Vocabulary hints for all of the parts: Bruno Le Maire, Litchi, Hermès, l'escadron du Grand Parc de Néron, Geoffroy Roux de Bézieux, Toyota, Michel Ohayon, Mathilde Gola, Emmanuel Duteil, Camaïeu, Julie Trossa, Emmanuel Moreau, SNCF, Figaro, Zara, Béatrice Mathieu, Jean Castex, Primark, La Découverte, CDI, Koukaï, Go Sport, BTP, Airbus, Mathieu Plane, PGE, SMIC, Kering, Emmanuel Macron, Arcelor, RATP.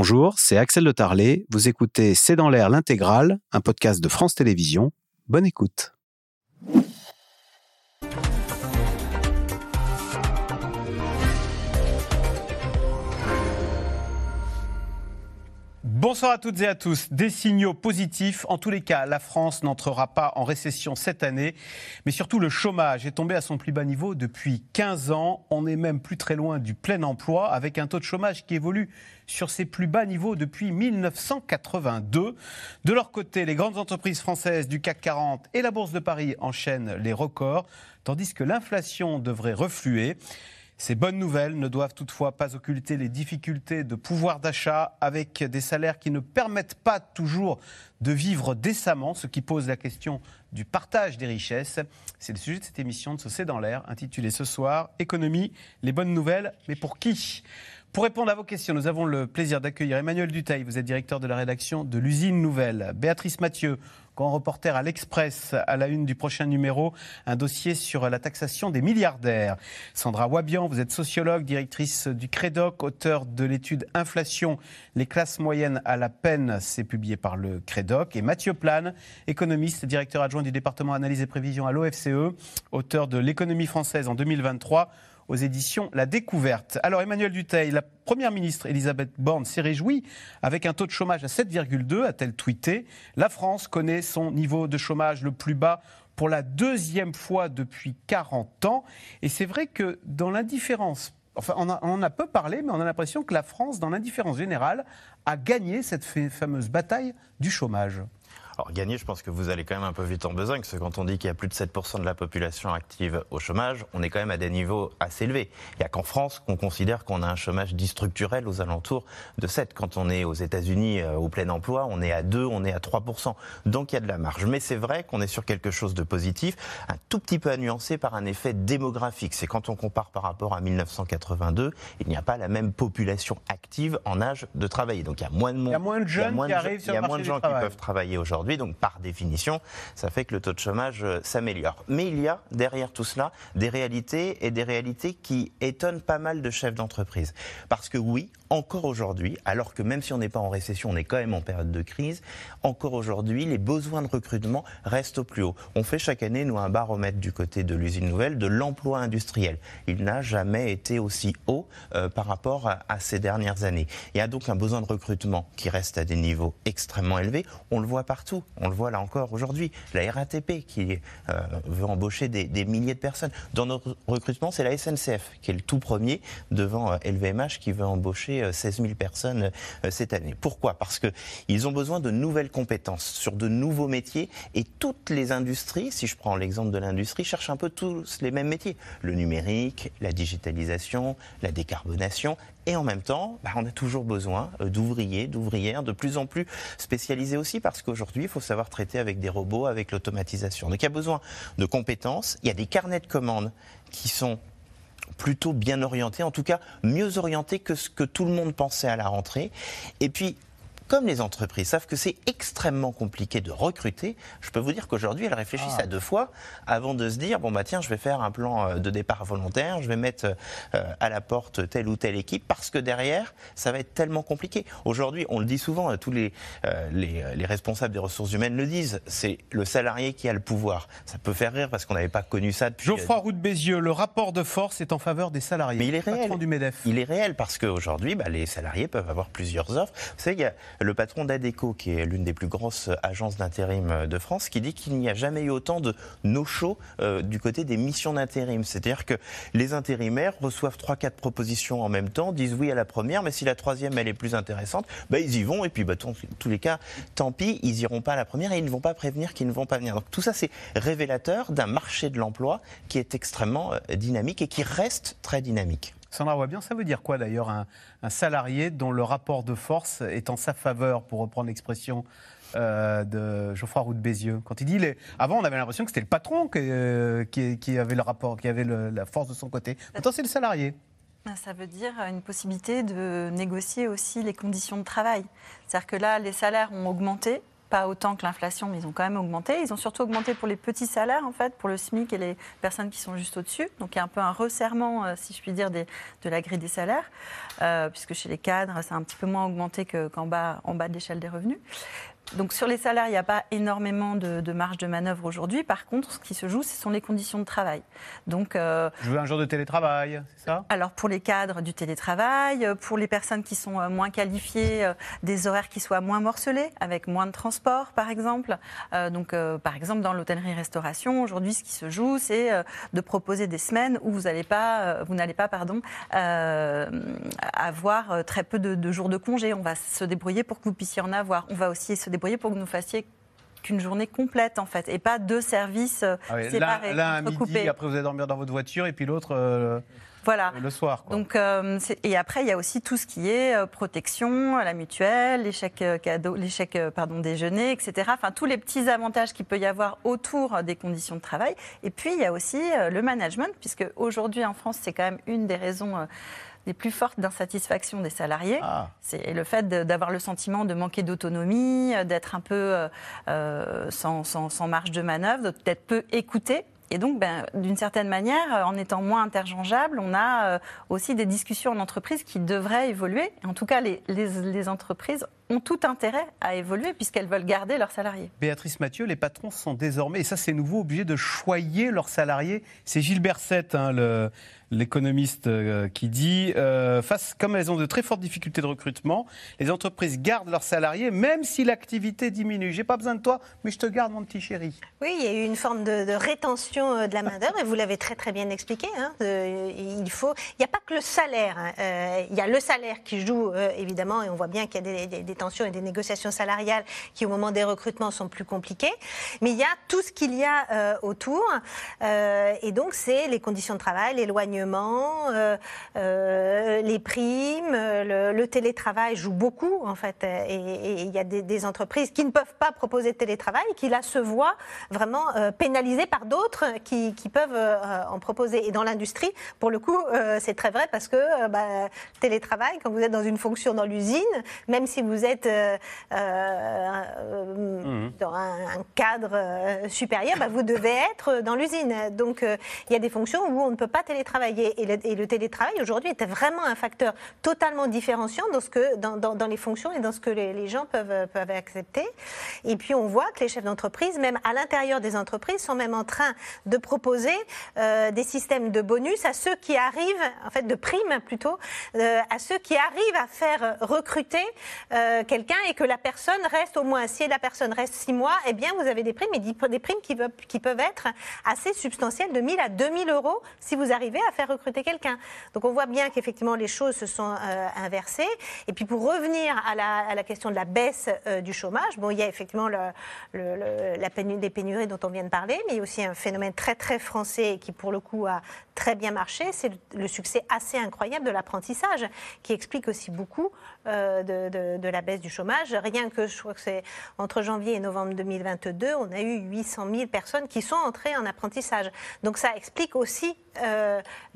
Bonjour, c'est Axel de Tarlé. Vous écoutez C'est dans l'air l'intégrale, un podcast de France Télévisions. Bonne écoute. Bonsoir à toutes et à tous. Des signaux positifs. En tous les cas, la France n'entrera pas en récession cette année. Mais surtout, le chômage est tombé à son plus bas niveau depuis 15 ans. On n'est même plus très loin du plein emploi, avec un taux de chômage qui évolue sur ses plus bas niveaux depuis 1982. De leur côté, les grandes entreprises françaises du CAC 40 et la Bourse de Paris enchaînent les records, tandis que l'inflation devrait refluer. Ces bonnes nouvelles ne doivent toutefois pas occulter les difficultés de pouvoir d'achat, avec des salaires qui ne permettent pas toujours de vivre décemment, ce qui pose la question du partage des richesses. C'est le sujet de cette émission de C'est dans l'air, intitulée ce soir « Économie, les bonnes nouvelles, mais pour qui ?» Pour répondre à vos questions, nous avons le plaisir d'accueillir Emmanuel Duteil, vous êtes directeur de la rédaction de l'Usine Nouvelle. Béatrice Mathieu, grand reporter à l'Express, à la une du prochain numéro, un dossier sur la taxation des milliardaires. Sandra Hoibian, vous êtes sociologue, directrice du Credoc, auteure de l'étude « Inflation, les classes moyennes à la peine », c'est publié par le Credoc. Et Mathieu Plane, économiste, directeur adjoint du département Analyse et Prévision à l'OFCE, auteur de « L'économie française en 2023 », aux éditions La Découverte. Alors Emmanuel Duteil, la première ministre Elisabeth Borne s'est réjouie avec un taux de chômage à 7,2, a-t-elle tweeté. La France connaît son niveau de chômage le plus bas pour la deuxième fois depuis 40 ans. Et c'est vrai que dans l'indifférence, enfin on en a peu parlé, mais on a l'impression que la France, dans l'indifférence générale, a gagné cette fameuse bataille du chômage. Alors gagner, je pense que vous allez quand même un peu vite en besogne, parce que quand on dit qu'il y a plus de 7% de la population active au chômage, on est quand même à des niveaux assez élevés. Il n'y a qu'en France qu'on considère qu'on a un chômage dit structurel aux alentours de 7. Quand on est aux États-Unis au plein emploi, on est à 2, on est à 3%. Donc il y a de la marge. Mais c'est vrai qu'on est sur quelque chose de positif, un tout petit peu à nuancer par un effet démographique. C'est quand on compare par rapport à 1982, il n'y a pas la même population active en âge de travailler. Donc il y a moins de monde, il y a moins de jeunes qui arrivent sur le marché du travail. Il y a moins de gens qui peuvent travailler aujourd'hui. Donc par définition, ça fait que le taux de chômage s'améliore. Mais il y a derrière tout cela des réalités qui étonnent pas mal de chefs d'entreprise. Parce que oui, encore aujourd'hui, alors que même si on n'est pas en récession, on est quand même en période de crise, encore aujourd'hui, les besoins de recrutement restent au plus haut. On fait chaque année, nous, un baromètre du côté de l'Usine Nouvelle de l'emploi industriel. Il n'a jamais été aussi haut par rapport à ces dernières années. Il y a donc un besoin de recrutement qui reste à des niveaux extrêmement élevés. On le voit partout. On le voit là encore aujourd'hui, la RATP qui veut embaucher des milliers de personnes. Dans notre recrutement, c'est la SNCF qui est le tout premier devant LVMH qui veut embaucher 16 000 personnes cette année. Pourquoi ? Parce qu'ils ont besoin de nouvelles compétences sur de nouveaux métiers et toutes les industries, si je prends l'exemple de l'industrie, cherchent un peu tous les mêmes métiers. Le numérique, la digitalisation, la décarbonation. Et en même temps, on a toujours besoin d'ouvriers, d'ouvrières de plus en plus spécialisés aussi, parce qu'aujourd'hui, il faut savoir traiter avec des robots, avec l'automatisation. Donc il y a besoin de compétences. Il y a des carnets de commandes qui sont plutôt bien orientés, en tout cas mieux orientés que ce que tout le monde pensait à la rentrée. Et puis, comme les entreprises savent que c'est extrêmement compliqué de recruter, je peux vous dire qu'aujourd'hui, elles réfléchissent à deux fois avant de se dire « bon bah tiens, je vais faire un plan de départ volontaire, je vais mettre à la porte telle ou telle équipe » parce que derrière, ça va être tellement compliqué. Aujourd'hui, on le dit souvent, tous les responsables des ressources humaines le disent, c'est le salarié qui a le pouvoir. Ça peut faire rire parce qu'on n'avait pas connu ça depuis… Geoffroy Roux de Bézieux, le rapport de force est en faveur des salariés. Mais il est réel. Patron du MEDEF. Il est réel parce qu'aujourd'hui, les salariés peuvent avoir plusieurs offres. Vous savez, il y a le patron d'Adeco, qui est l'une des plus grosses agences d'intérim de France, qui dit qu'il n'y a jamais eu autant de no-show du côté des missions d'intérim. C'est-à-dire que les intérimaires reçoivent 3-4 propositions en même temps, disent oui à la première, mais si la troisième elle est plus intéressante, ils y vont, et puis dans tous les cas, tant pis, ils n'iront pas à la première et ils ne vont pas prévenir qu'ils ne vont pas venir. Donc tout ça, c'est révélateur d'un marché de l'emploi qui est extrêmement dynamique et qui reste très dynamique. Sandra Hoibian, ça veut dire quoi d'ailleurs un salarié dont le rapport de force est en sa faveur, pour reprendre l'expression de Geoffroy Roux de Bézieux? Quand il dit avant, on avait l'impression que c'était le patron qui avait le rapport, qui avait la force de son côté. Maintenant, c'est le salarié. Ça veut dire une possibilité de négocier aussi les conditions de travail. C'est-à-dire que là, les salaires ont augmenté. pas autant que l'inflation, mais ils ont quand même augmenté. Ils ont surtout augmenté pour les petits salaires, en fait, pour le SMIC et les personnes qui sont juste au-dessus. Donc, il y a un peu un resserrement, si je puis dire, de la grille des salaires, puisque chez les cadres, ça a un petit peu moins augmenté qu'en bas de l'échelle des revenus. Donc, sur les salaires, il n'y a pas énormément de marge de manœuvre aujourd'hui. Par contre, ce qui se joue, ce sont les conditions de travail. Donc, je veux un jour de télétravail, c'est ça ? Alors, pour les cadres, du télétravail. Pour les personnes qui sont moins qualifiées, des horaires qui soient moins morcelés, avec moins de transport, par exemple. Par exemple, dans l'hôtellerie-restauration, aujourd'hui, ce qui se joue, c'est de proposer des semaines où vous n'allez pas avoir très peu de jours de congé. On va se débrouiller pour que vous puissiez en avoir. On va aussi se débrouiller pour que nous fassions qu'une journée complète, en fait, et pas deux services séparés. L'un à midi, après vous allez dormir dans votre voiture, et puis l'autre... Voilà. Le soir, quoi. Donc, et après, il y a aussi tout ce qui est protection, la mutuelle, les chèques cadeaux, les chèques déjeuner, etc. Enfin, tous les petits avantages qu'il peut y avoir autour des conditions de travail. Et puis, il y a aussi le management, puisque aujourd'hui, en France, c'est quand même une des raisons... les plus fortes d'insatisfaction des salariés, c'est le fait d'avoir le sentiment de manquer d'autonomie, d'être un peu sans marge de manœuvre, d'être peu écouté. Et donc, d'une certaine manière, en étant moins interchangeable, on a aussi des discussions en entreprise qui devraient évoluer. En tout cas, les entreprises ont tout intérêt à évoluer puisqu'elles veulent garder leurs salariés. Béatrice Mathieu, les patrons sont désormais, et ça c'est nouveau, obligés de choyer leurs salariés. C'est Gilles Berset, l'économiste, qui dit comme elles ont de très fortes difficultés de recrutement, les entreprises gardent leurs salariés même si l'activité diminue. J'ai pas besoin de toi, mais je te garde, mon petit chéri. Oui, il y a eu une forme de rétention de la main-d'œuvre et vous l'avez très très bien expliqué. Il n'y a pas que le salaire. Il y a le salaire qui joue évidemment, et on voit bien qu'il y a des tensions et des négociations salariales qui, au moment des recrutements, sont plus compliquées. Mais il y a tout ce qu'il y a autour. Et donc, c'est les conditions de travail, l'éloignement, les primes. Le télétravail joue beaucoup, en fait. Et il y a des entreprises qui ne peuvent pas proposer de télétravail et qui, là, se voient vraiment pénalisées par d'autres qui peuvent en proposer. Et dans l'industrie, pour le coup, c'est très vrai parce que télétravail, quand vous êtes dans une fonction dans l'usine, même si vous êtes dans un cadre supérieur, vous devez être dans l'usine. Donc, il y a des fonctions où on ne peut pas télétravailler. Et le télétravail, aujourd'hui, est vraiment un facteur totalement différenciant dans les fonctions et dans ce que les gens peuvent accepter. Et puis, on voit que les chefs d'entreprise, même à l'intérieur des entreprises, sont même en train de proposer des systèmes de bonus à ceux qui arrivent, en fait, de primes plutôt, à ceux qui arrivent à faire recruter quelqu'un et que la personne reste au moins, si la personne reste 6 mois, eh bien vous avez des primes, et des primes qui peuvent être assez substantielles, de 1000 à 2000 euros si vous arrivez à faire recruter quelqu'un. Donc on voit bien qu'effectivement les choses se sont inversées. Et puis pour revenir à la question de la baisse du chômage, il y a effectivement les pénuries dont on vient de parler, mais il y a aussi un phénomène très très français qui pour le coup a très bien marché, c'est le succès assez incroyable de l'apprentissage, qui explique aussi beaucoup de la baisse du chômage. Rien que, je crois que c'est entre janvier et novembre 2022, on a eu 800 000 personnes qui sont entrées en apprentissage. Donc ça explique aussi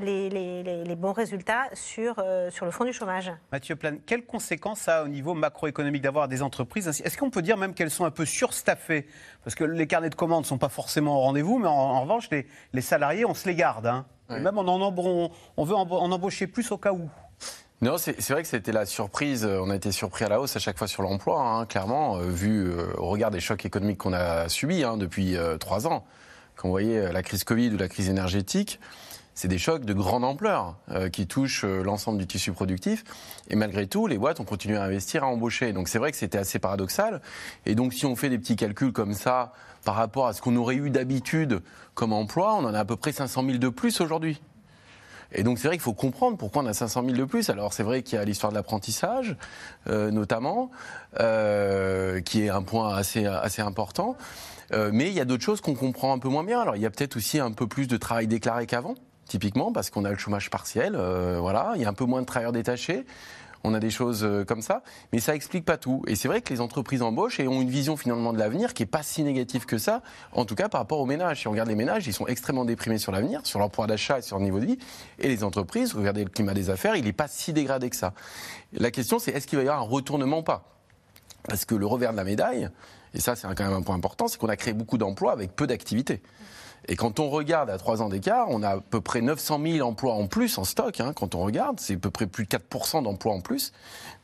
les bons résultats sur le fond du chômage. Mathieu Plane, quelles conséquences ça a au niveau macroéconomique d'avoir des entreprises? Est-ce qu'on peut dire même qu'elles sont un peu surstaffées? Parce que les carnets de commandes ne sont pas forcément au rendez-vous, mais en revanche, les salariés, on se les garde. Et même on veut en embaucher plus au cas où. Non, c'est vrai que c'était la surprise. On a été surpris à la hausse à chaque fois sur l'emploi, clairement, au regard des chocs économiques qu'on a subis depuis 3 ans. Quand vous voyez la crise Covid ou la crise énergétique, c'est des chocs de grande ampleur qui touchent l'ensemble du tissu productif. Et malgré tout, les boîtes ont continué à investir, à embaucher. Donc c'est vrai que c'était assez paradoxal. Et donc si on fait des petits calculs comme ça par rapport à ce qu'on aurait eu d'habitude comme emploi, on en a à peu près 500 000 de plus aujourd'hui. Et donc c'est vrai qu'il faut comprendre pourquoi on a 500 000 de plus. Alors c'est vrai qu'il y a l'histoire de l'apprentissage, notamment, qui est un point assez important. Mais il y a d'autres choses qu'on comprend un peu moins bien. Alors il y a peut-être aussi un peu plus de travail déclaré qu'avant, typiquement, parce qu'on a le chômage partiel. Il y a un peu moins de travailleurs détachés. On a des choses comme ça, mais ça explique pas tout. Et c'est vrai que les entreprises embauchent et ont une vision finalement de l'avenir qui est pas si négative que ça, en tout cas par rapport aux ménages. Si on regarde les ménages, ils sont extrêmement déprimés sur l'avenir, sur leur pouvoir d'achat et sur leur niveau de vie. Et les entreprises, regardez le climat des affaires, il est pas si dégradé que ça. La question c'est, est-ce qu'il va y avoir un retournement ou pas ? Parce que le revers de la médaille, Et ça, c'est quand même un point important, c'est qu'on a créé beaucoup d'emplois avec peu d'activité. Et quand on regarde à 3 ans d'écart, on a à peu près 900 000 emplois en plus en stock. Hein, quand on regarde, c'est à peu près plus de 4% d'emplois en plus.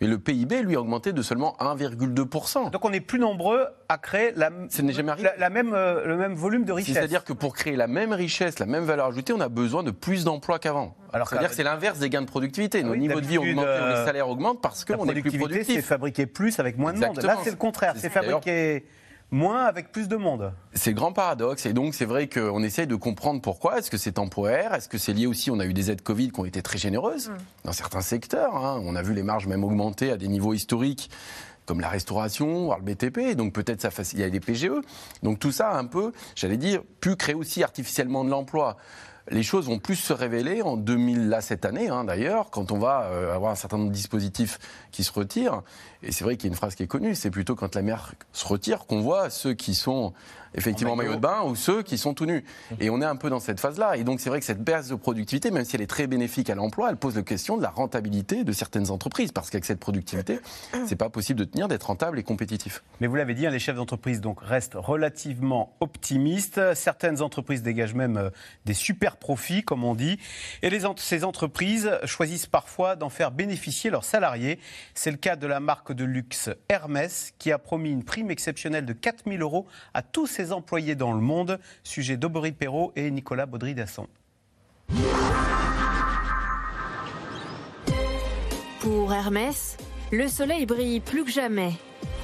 Mais le PIB, lui, a augmenté de seulement 1,2%. Donc on est plus nombreux à créer le même volume de richesse. C'est-à-dire que pour créer la même richesse, la même valeur ajoutée, on a besoin de plus d'emplois qu'avant. C'est-à-dire que c'est l'inverse des gains de productivité. Nos niveaux de vie augmentent, les salaires augmentent parce qu'on est plus productif. La productivité, c'est fabriquer plus avec moins de monde. Là, c'est le contraire. C'est fabriquer moins avec plus de monde. C'est le grand paradoxe. Et donc, c'est vrai qu'on essaye de comprendre pourquoi. Est-ce que c'est temporaire? Est-ce que c'est lié aussi? On a eu des aides Covid qui ont été très généreuses dans certains secteurs. Hein. On a vu les marges même augmenter à des niveaux historiques, comme la restauration, voire le BTP. Donc, peut-être ça il y a des PGE. Donc, tout ça, un peu, j'allais dire, pu créer aussi artificiellement de l'emploi. Les choses vont plus se révéler en 2000, là, cette année, hein, d'ailleurs, quand on va avoir un certain nombre de dispositifs qui se retirent. Et c'est vrai qu'il y a une phrase qui est connue, c'est plutôt quand la mer se retire qu'on voit ceux qui sont effectivement en maillot de bain ou ceux qui sont tout nus. Et on est un peu dans cette phase-là. Et donc, c'est vrai que cette baisse de productivité, même si elle est très bénéfique à l'emploi, elle pose la question de la rentabilité de certaines entreprises. Parce qu'avec cette productivité, c'est pas possible de tenir, d'être rentable et compétitif. Mais vous l'avez dit, les chefs d'entreprise donc restent relativement optimistes. Certaines entreprises dégagent même des super profits, comme on dit. Et ces entreprises choisissent parfois d'en faire bénéficier leurs salariés. C'est le cas de la marque de luxe Hermès, qui a promis une prime exceptionnelle de 4 000 € à tous ses employés dans le monde. Sujet d'Aubery Perrault et Nicolas Baudry-Dasson. Pour Hermès, le soleil brille plus que jamais.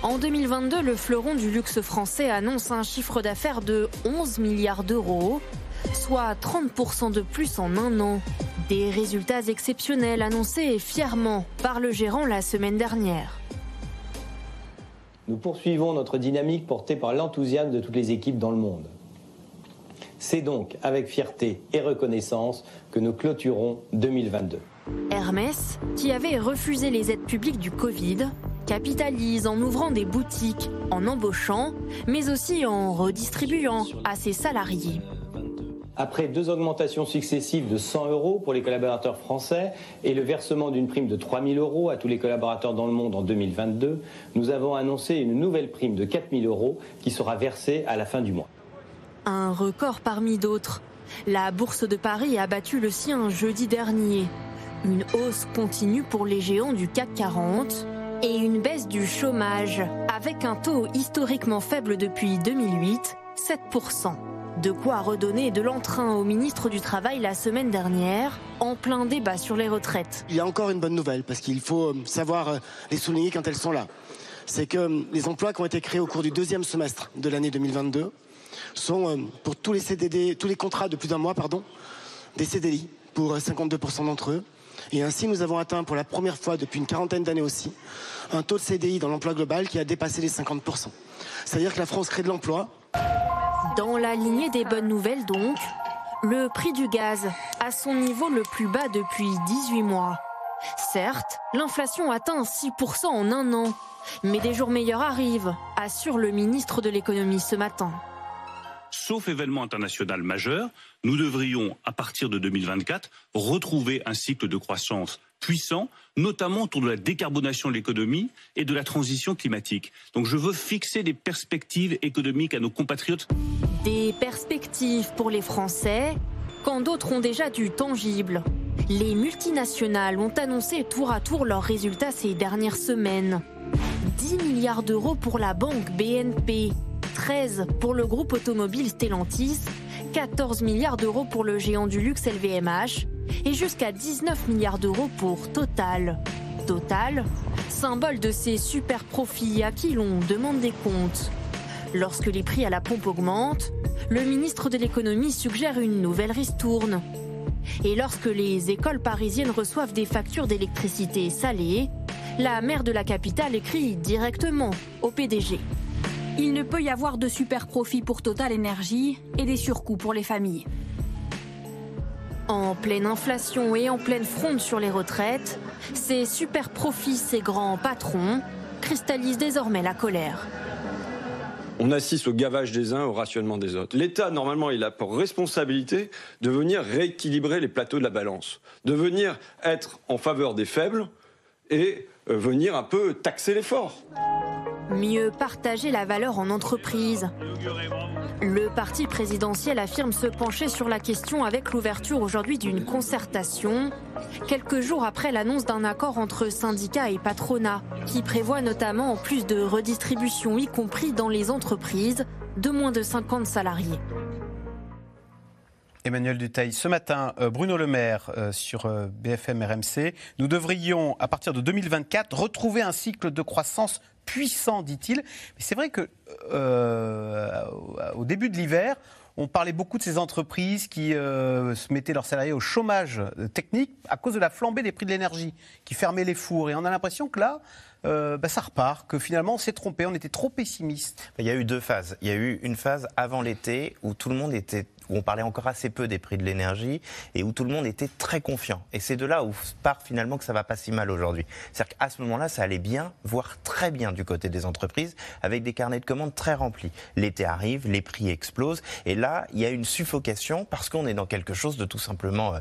En 2022, le fleuron du luxe français annonce un chiffre d'affaires de 11 milliards d'euros, soit 30% de plus en un an. Des résultats exceptionnels annoncés fièrement par le gérant la semaine dernière. Nous poursuivons notre dynamique portée par l'enthousiasme de toutes les équipes dans le monde. C'est donc avec fierté et reconnaissance que nous clôturons 2022. Hermès, qui avait refusé les aides publiques du Covid, capitalise en ouvrant des boutiques, en embauchant, mais aussi en redistribuant à ses salariés. Après 2 augmentations successives de 100 € pour les collaborateurs français et le versement d'une prime de 3 000 € à tous les collaborateurs dans le monde en 2022, nous avons annoncé une nouvelle prime de 4 000 € qui sera versée à la fin du mois. Un record parmi d'autres. La Bourse de Paris a battu le sien jeudi dernier. Une hausse continue pour les géants du CAC 40 et une baisse du chômage avec un taux historiquement faible depuis 2008, 7%. De quoi redonner de l'entrain au ministre du Travail la semaine dernière, en plein débat sur les retraites. Il y a encore une bonne nouvelle, parce qu'il faut savoir les souligner quand elles sont là. C'est que les emplois qui ont été créés au cours du 2e semestre de l'année 2022 sont, pour tous les CDD, tous les contrats de plus d'un mois, des CDI pour 52% d'entre eux. Et ainsi, nous avons atteint pour la première fois depuis une quarantaine d'années aussi un taux de CDI dans l'emploi global qui a dépassé les 50%. C'est-à-dire que la France crée de l'emploi. Dans la lignée des bonnes nouvelles donc, le prix du gaz à son niveau le plus bas depuis 18 mois. Certes, l'inflation atteint 6% en un an, mais des jours meilleurs arrivent, assure le ministre de l'économie ce matin. Sauf événement international majeur, nous devrions, à partir de 2024, retrouver un cycle de croissance puissant, notamment autour de la décarbonation de l'économie et de la transition climatique. Donc je veux fixer des perspectives économiques à nos compatriotes. Des perspectives pour les Français, quand d'autres ont déjà du tangible. Les multinationales ont annoncé tour à tour leurs résultats ces dernières semaines. 10 milliards d'euros pour la banque BNP, 13 pour le groupe automobile Stellantis, 14 milliards d'euros pour le géant du luxe LVMH et jusqu'à 19 milliards d'euros pour Total. Total, symbole de ces super profits à qui l'on demande des comptes. Lorsque les prix à la pompe augmentent, le ministre de l'économie suggère une nouvelle ristourne. Et lorsque les écoles parisiennes reçoivent des factures d'électricité salées, la maire de la capitale écrit directement au PDG. Il ne peut y avoir de super profits pour TotalEnergies et des surcoûts pour les familles. En pleine inflation et en pleine fronde sur les retraites, ces super profits, ces grands patrons, cristallisent désormais la colère. On assiste au gavage des uns, au rationnement des autres. L'État, normalement, il a pour responsabilité de venir rééquilibrer les plateaux de la balance, de venir être en faveur des faibles et venir un peu taxer les forts. Mieux partager la valeur en entreprise. Le parti présidentiel affirme se pencher sur la question avec l'ouverture aujourd'hui d'une concertation, quelques jours après l'annonce d'un accord entre syndicats et patronat, qui prévoit notamment en plus de redistribution, y compris dans les entreprises de moins de 50 salariés. Emmanuel Duteil, ce matin, Bruno Le Maire sur BFM RMC, nous devrions, à partir de 2024, retrouver un cycle de croissance puissant, dit-il. Mais c'est vrai que au début de l'hiver, on parlait beaucoup de ces entreprises qui se mettaient leurs salariés au chômage technique à cause de la flambée des prix de l'énergie, qui fermaient les fours. Et on a l'impression que là, ça repart, que finalement on s'est trompé, on était trop pessimiste. Il y a eu deux phases. Il y a eu une phase avant l'été où tout le monde était... où on parlait encore assez peu des prix de l'énergie et où tout le monde était très confiant. Et c'est de là où part finalement que ça va pas si mal aujourd'hui. C'est-à-dire qu'à ce moment-là, ça allait bien, voire très bien du côté des entreprises, avec des carnets de commandes très remplis. L'été arrive, les prix explosent, et là, il y a une suffocation parce qu'on est dans quelque chose de tout simplement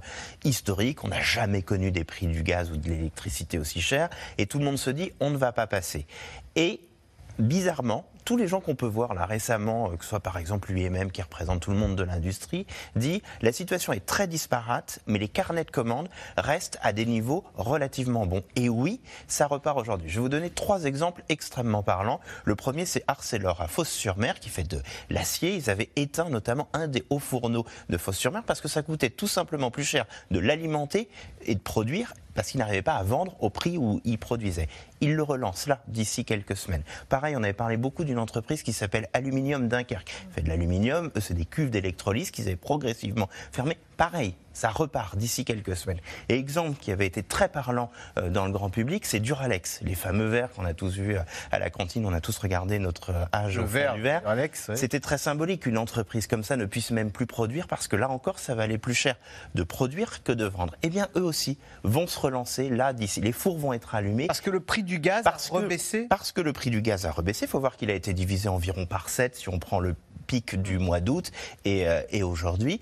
historique. On n'a jamais connu des prix du gaz ou de l'électricité aussi chers, et tout le monde se dit on ne va pas passer. Et bizarrement, tous les gens qu'on peut voir là récemment, que ce soit par exemple lui-même qui représente tout le monde de l'industrie, dit la situation est très disparate, mais les carnets de commandes restent à des niveaux relativement bons. Et oui, ça repart aujourd'hui. Je vais vous donner trois exemples extrêmement parlants. Le premier, c'est Arcelor à Fos-sur-Mer qui fait de l'acier. Ils avaient éteint notamment un des hauts fourneaux de Fos-sur-Mer parce que ça coûtait tout simplement plus cher de l'alimenter et de produire parce qu'ils n'arrivaient pas à vendre au prix où ils produisaient. Ils le relancent là d'ici quelques semaines. Pareil, on avait parlé beaucoup du une entreprise qui s'appelle Aluminium Dunkerque. Fait de l'aluminium, c'est des cuves d'électrolyse qu'ils avaient progressivement fermées. Pareil, ça repart d'ici quelques semaines. Et exemple qui avait été très parlant dans le grand public, c'est Duralex. Les fameux verres qu'on a tous vus à la cantine, on a tous regardé notre âge au verre du verre. Duralex, oui. C'était très symbolique qu'une entreprise comme ça ne puisse même plus produire parce que là encore, ça valait plus cher de produire que de vendre. Eh bien, eux aussi vont se relancer là d'ici. Les fours vont être allumés. Parce que le prix du gaz a rebaissé. Parce que le prix du gaz a rebaissé. Il faut voir qu'il a été divisé environ par 7 si on prend le pic du mois d'août et aujourd'hui,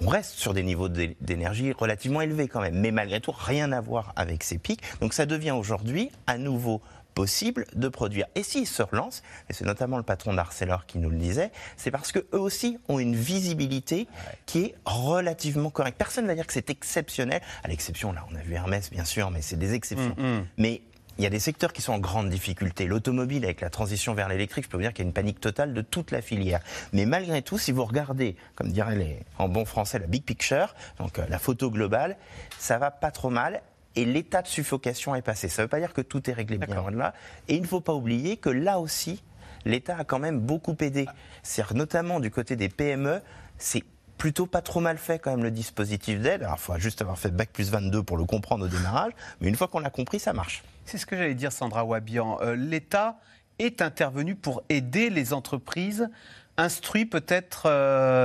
on reste sur des niveaux d'énergie relativement élevés quand même, mais malgré tout rien à voir avec ces pics, donc ça devient aujourd'hui à nouveau possible de produire. Et s'ils se relancent, et c'est notamment le patron d'Arcelor qui nous le disait, c'est parce qu'eux aussi ont une visibilité qui est relativement correcte. Personne ne va dire que c'est exceptionnel, à l'exception, là on a vu Hermès bien sûr, mais c'est des exceptions. Mais il y a des secteurs qui sont en grande difficulté. L'automobile, avec la transition vers l'électrique, je peux vous dire qu'il y a une panique totale de toute la filière. Mais malgré tout, si vous regardez, comme diraient en bon français, la big picture, donc la photo globale, ça va pas trop mal. Et l'état de suffocation est passé. Ça ne veut pas dire que tout est réglé bien là. Et il ne faut pas oublier que là aussi, l'État a quand même beaucoup aidé. C'est-à-dire notamment du côté des PME, c'est plutôt pas trop mal fait quand même le dispositif d'aide. Alors il faut juste avoir fait Bac plus 22 pour le comprendre au démarrage, mais une fois qu'on l'a compris, ça marche. C'est ce que j'allais dire, Sandra Hoibian. L'État est intervenu pour aider les entreprises, instruit peut-être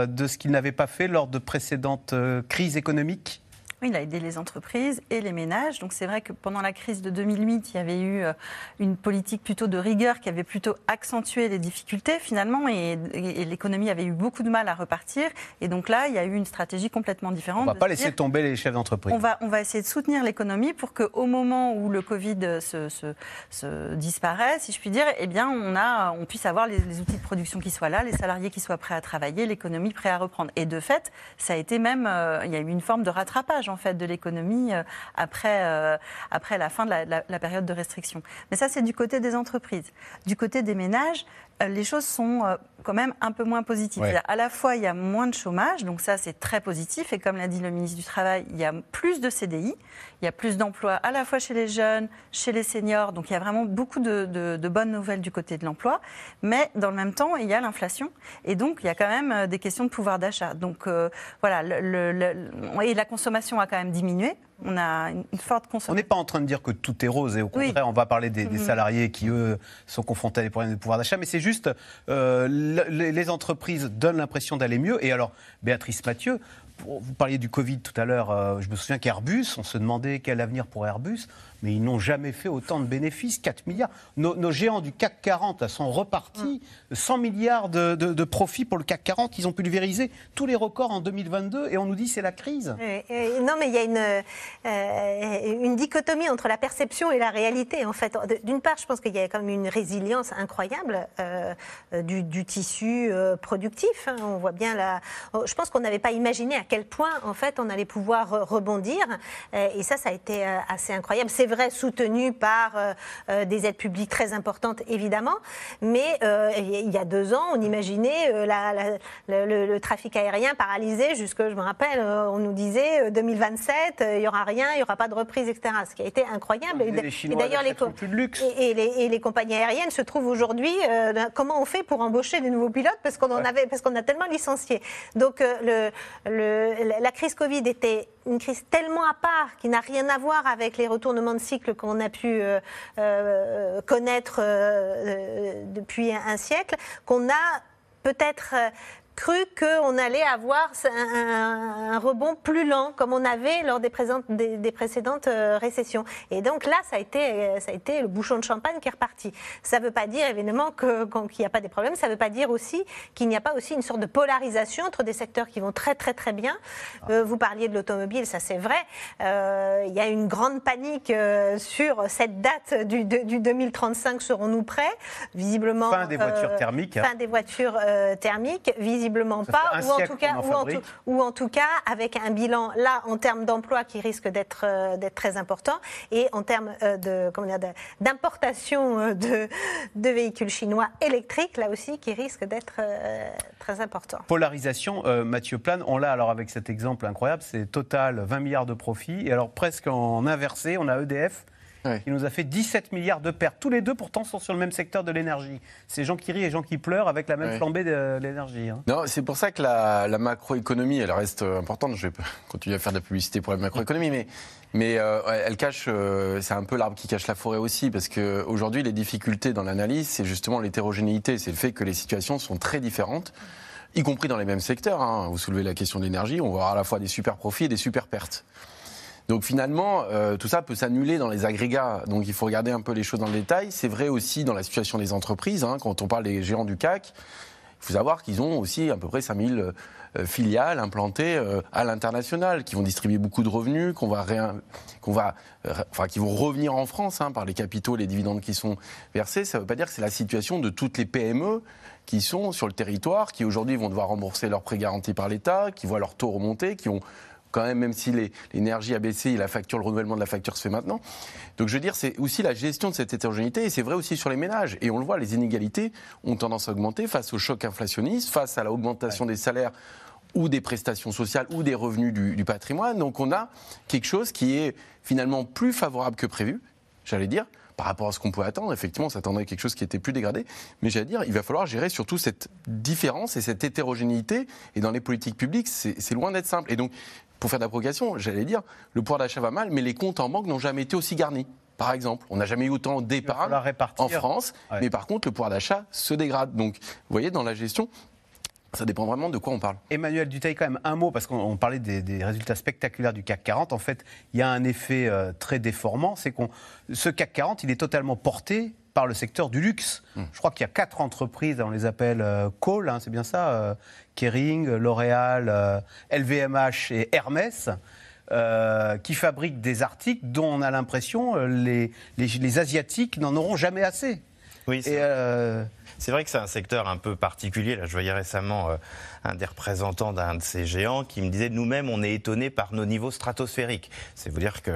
de ce qu'il n'avait pas fait lors de précédentes crises économiques. Oui, il a aidé les entreprises et les ménages. Donc c'est vrai que pendant la crise de 2008, il y avait eu une politique plutôt de rigueur qui avait plutôt accentué les difficultés finalement et l'économie avait eu beaucoup de mal à repartir. Et donc là, il y a eu une stratégie complètement différente. On ne va pas laisser tomber les chefs d'entreprise. On va essayer de soutenir l'économie pour qu'au moment où le Covid se disparaisse, si je puis dire, eh bien, on puisse avoir les outils de production qui soient là, les salariés qui soient prêts à travailler, l'économie prête à reprendre. Et de fait, ça a été même, il y a eu une forme de rattrapage en fait, de l'économie après la fin de la période de restriction. Mais ça, c'est du côté des entreprises. Du côté des ménages, les choses sont quand même un peu moins positives. Ouais. À la fois, il y a moins de chômage, donc ça, c'est très positif. Et comme l'a dit le ministre du Travail, il y a plus de CDI, il y a plus d'emplois à la fois chez les jeunes, chez les seniors. Donc, il y a vraiment beaucoup de bonnes nouvelles du côté de l'emploi. Mais dans le même temps, il y a l'inflation. Et donc, il y a quand même des questions de pouvoir d'achat. Donc, voilà. Et la consommation a quand même diminué. On a une forte consommation. On n'est pas en train de dire que tout est rose et au contraire, on va parler des salariés qui, eux, sont confrontés à des problèmes de pouvoir d'achat. Mais c'est juste, les entreprises donnent l'impression d'aller mieux. Et alors, Béatrice Mathieu, vous parliez du Covid tout à l'heure. Je me souviens qu'Airbus, on se demandait quel avenir pour Airbus. mais ils n'ont jamais fait autant de bénéfices, 4 milliards. Nos géants du CAC 40 sont repartis, 100 milliards de profits pour le CAC 40, ils ont pulvérisé tous les records en 2022 et on nous dit c'est la crise. Non mais il y a une dichotomie entre la perception et la réalité en fait. D'une part je pense qu'il y a quand même une résilience incroyable du tissu productif, hein. On voit bien la... Je pense qu'on n'avait pas imaginé à quel point en fait on allait pouvoir rebondir et ça a été assez incroyable. C'est vrai, soutenu par des aides publiques très importantes, évidemment, mais il y a 2 ans, on imaginait le trafic aérien paralysé jusque, je me rappelle, on nous disait 2027, il n'y aura rien, il n'y aura pas de reprise, etc. Ce qui a été incroyable. Et d'ailleurs, les compagnies aériennes se trouvent aujourd'hui, comment on fait pour embaucher des nouveaux pilotes parce qu'on en avait, parce qu'on a tellement licencié. Donc, la crise Covid était une crise tellement à part qui n'a rien à voir avec les retournements de cycle qu'on a pu connaître depuis un siècle, qu'on a peut-être cru qu'on allait avoir un rebond plus lent, comme on avait lors des précédentes récessions. Et donc là, ça a été le bouchon de champagne qui est reparti. Ça ne veut pas dire, évidemment, qu'il n'y a pas des problèmes. Ça ne veut pas dire aussi qu'il n'y a pas aussi une sorte de polarisation entre des secteurs qui vont très, très, très bien. Vous parliez de l'automobile, ça c'est vrai. Il y a une grande panique sur cette date du 2035, serons-nous prêts? Visiblement... Fin des voitures thermiques. Hein. Fin des voitures thermiques, visiblement pas, ou en tout cas avec un bilan là en termes d'emploi qui risque d'être très important et en termes d'importation de véhicules chinois électriques là aussi qui risque d'être très important. Polarisation, Mathieu Plane, on l'a alors avec cet exemple incroyable, c'est Total 20 milliards de profits et alors presque en inversé on a EDF. Oui. Il nous a fait 17 milliards de pertes. Tous les deux, pourtant, sont sur le même secteur de l'énergie. C'est gens qui rient et gens qui pleurent avec la même flambée de l'énergie. Hein. Non, c'est pour ça que la macroéconomie, elle reste importante. Je vais continuer à faire de la publicité pour la macroéconomie, mais elle cache. C'est un peu l'arbre qui cache la forêt aussi, parce que aujourd'hui, les difficultés dans l'analyse, c'est justement l'hétérogénéité. C'est le fait que les situations sont très différentes, y compris dans les mêmes secteurs. Hein. Vous soulevez la question de l'énergie, on va avoir à la fois des super profits et des super pertes. Donc finalement, tout ça peut s'annuler dans les agrégats. Donc il faut regarder un peu les choses dans le détail. C'est vrai aussi dans la situation des entreprises. Hein, quand on parle des géants du CAC, il faut savoir qu'ils ont aussi à peu près 5000 filiales implantées à l'international, qui vont distribuer beaucoup de revenus, qui vont revenir en France par les capitaux, les dividendes qui sont versés. Ça ne veut pas dire que c'est la situation de toutes les PME qui sont sur le territoire, qui aujourd'hui vont devoir rembourser leurs prêts garantis par l'État, qui voient leur taux remonter, qui ont... quand même si l'énergie a baissé, le renouvellement de la facture se fait maintenant. Donc je veux dire, c'est aussi la gestion de cette hétérogénéité, et c'est vrai aussi sur les ménages. Et on le voit, les inégalités ont tendance à augmenter face au choc inflationniste, face à l'augmentation des salaires ou des prestations sociales ou des revenus du patrimoine. Donc on a quelque chose qui est finalement plus favorable que prévu, j'allais dire, par rapport à ce qu'on pouvait attendre. Effectivement, on s'attendait à quelque chose qui était plus dégradé. Mais j'allais dire, il va falloir gérer surtout cette différence et cette hétérogénéité. Et dans les politiques publiques, c'est loin d'être simple. Et donc, pour faire de la progression, j'allais dire, le pouvoir d'achat va mal, mais les comptes en banque n'ont jamais été aussi garnis. Par exemple, on n'a jamais eu autant d'épargne en France, mais par contre, le pouvoir d'achat se dégrade. Donc, vous voyez, dans la gestion, ça dépend vraiment de quoi on parle. Emmanuel Duteil, quand même un mot, parce qu'on parlait des résultats spectaculaires du CAC 40. En fait, il y a un effet très déformant, c'est que ce CAC 40, il est totalement porté par le secteur du luxe. Je crois qu'il y a 4 entreprises, on les appelle Call, hein, c'est bien ça, Kering, L'Oréal, LVMH et Hermès, qui fabriquent des articles dont on a l'impression les Asiatiques n'en auront jamais assez. Oui, c'est vrai que c'est un secteur un peu particulier. Là, je voyais récemment un des représentants d'un de ces géants qui me disait « Nous-mêmes, on est étonnés par nos niveaux stratosphériques ». C'est vous dire que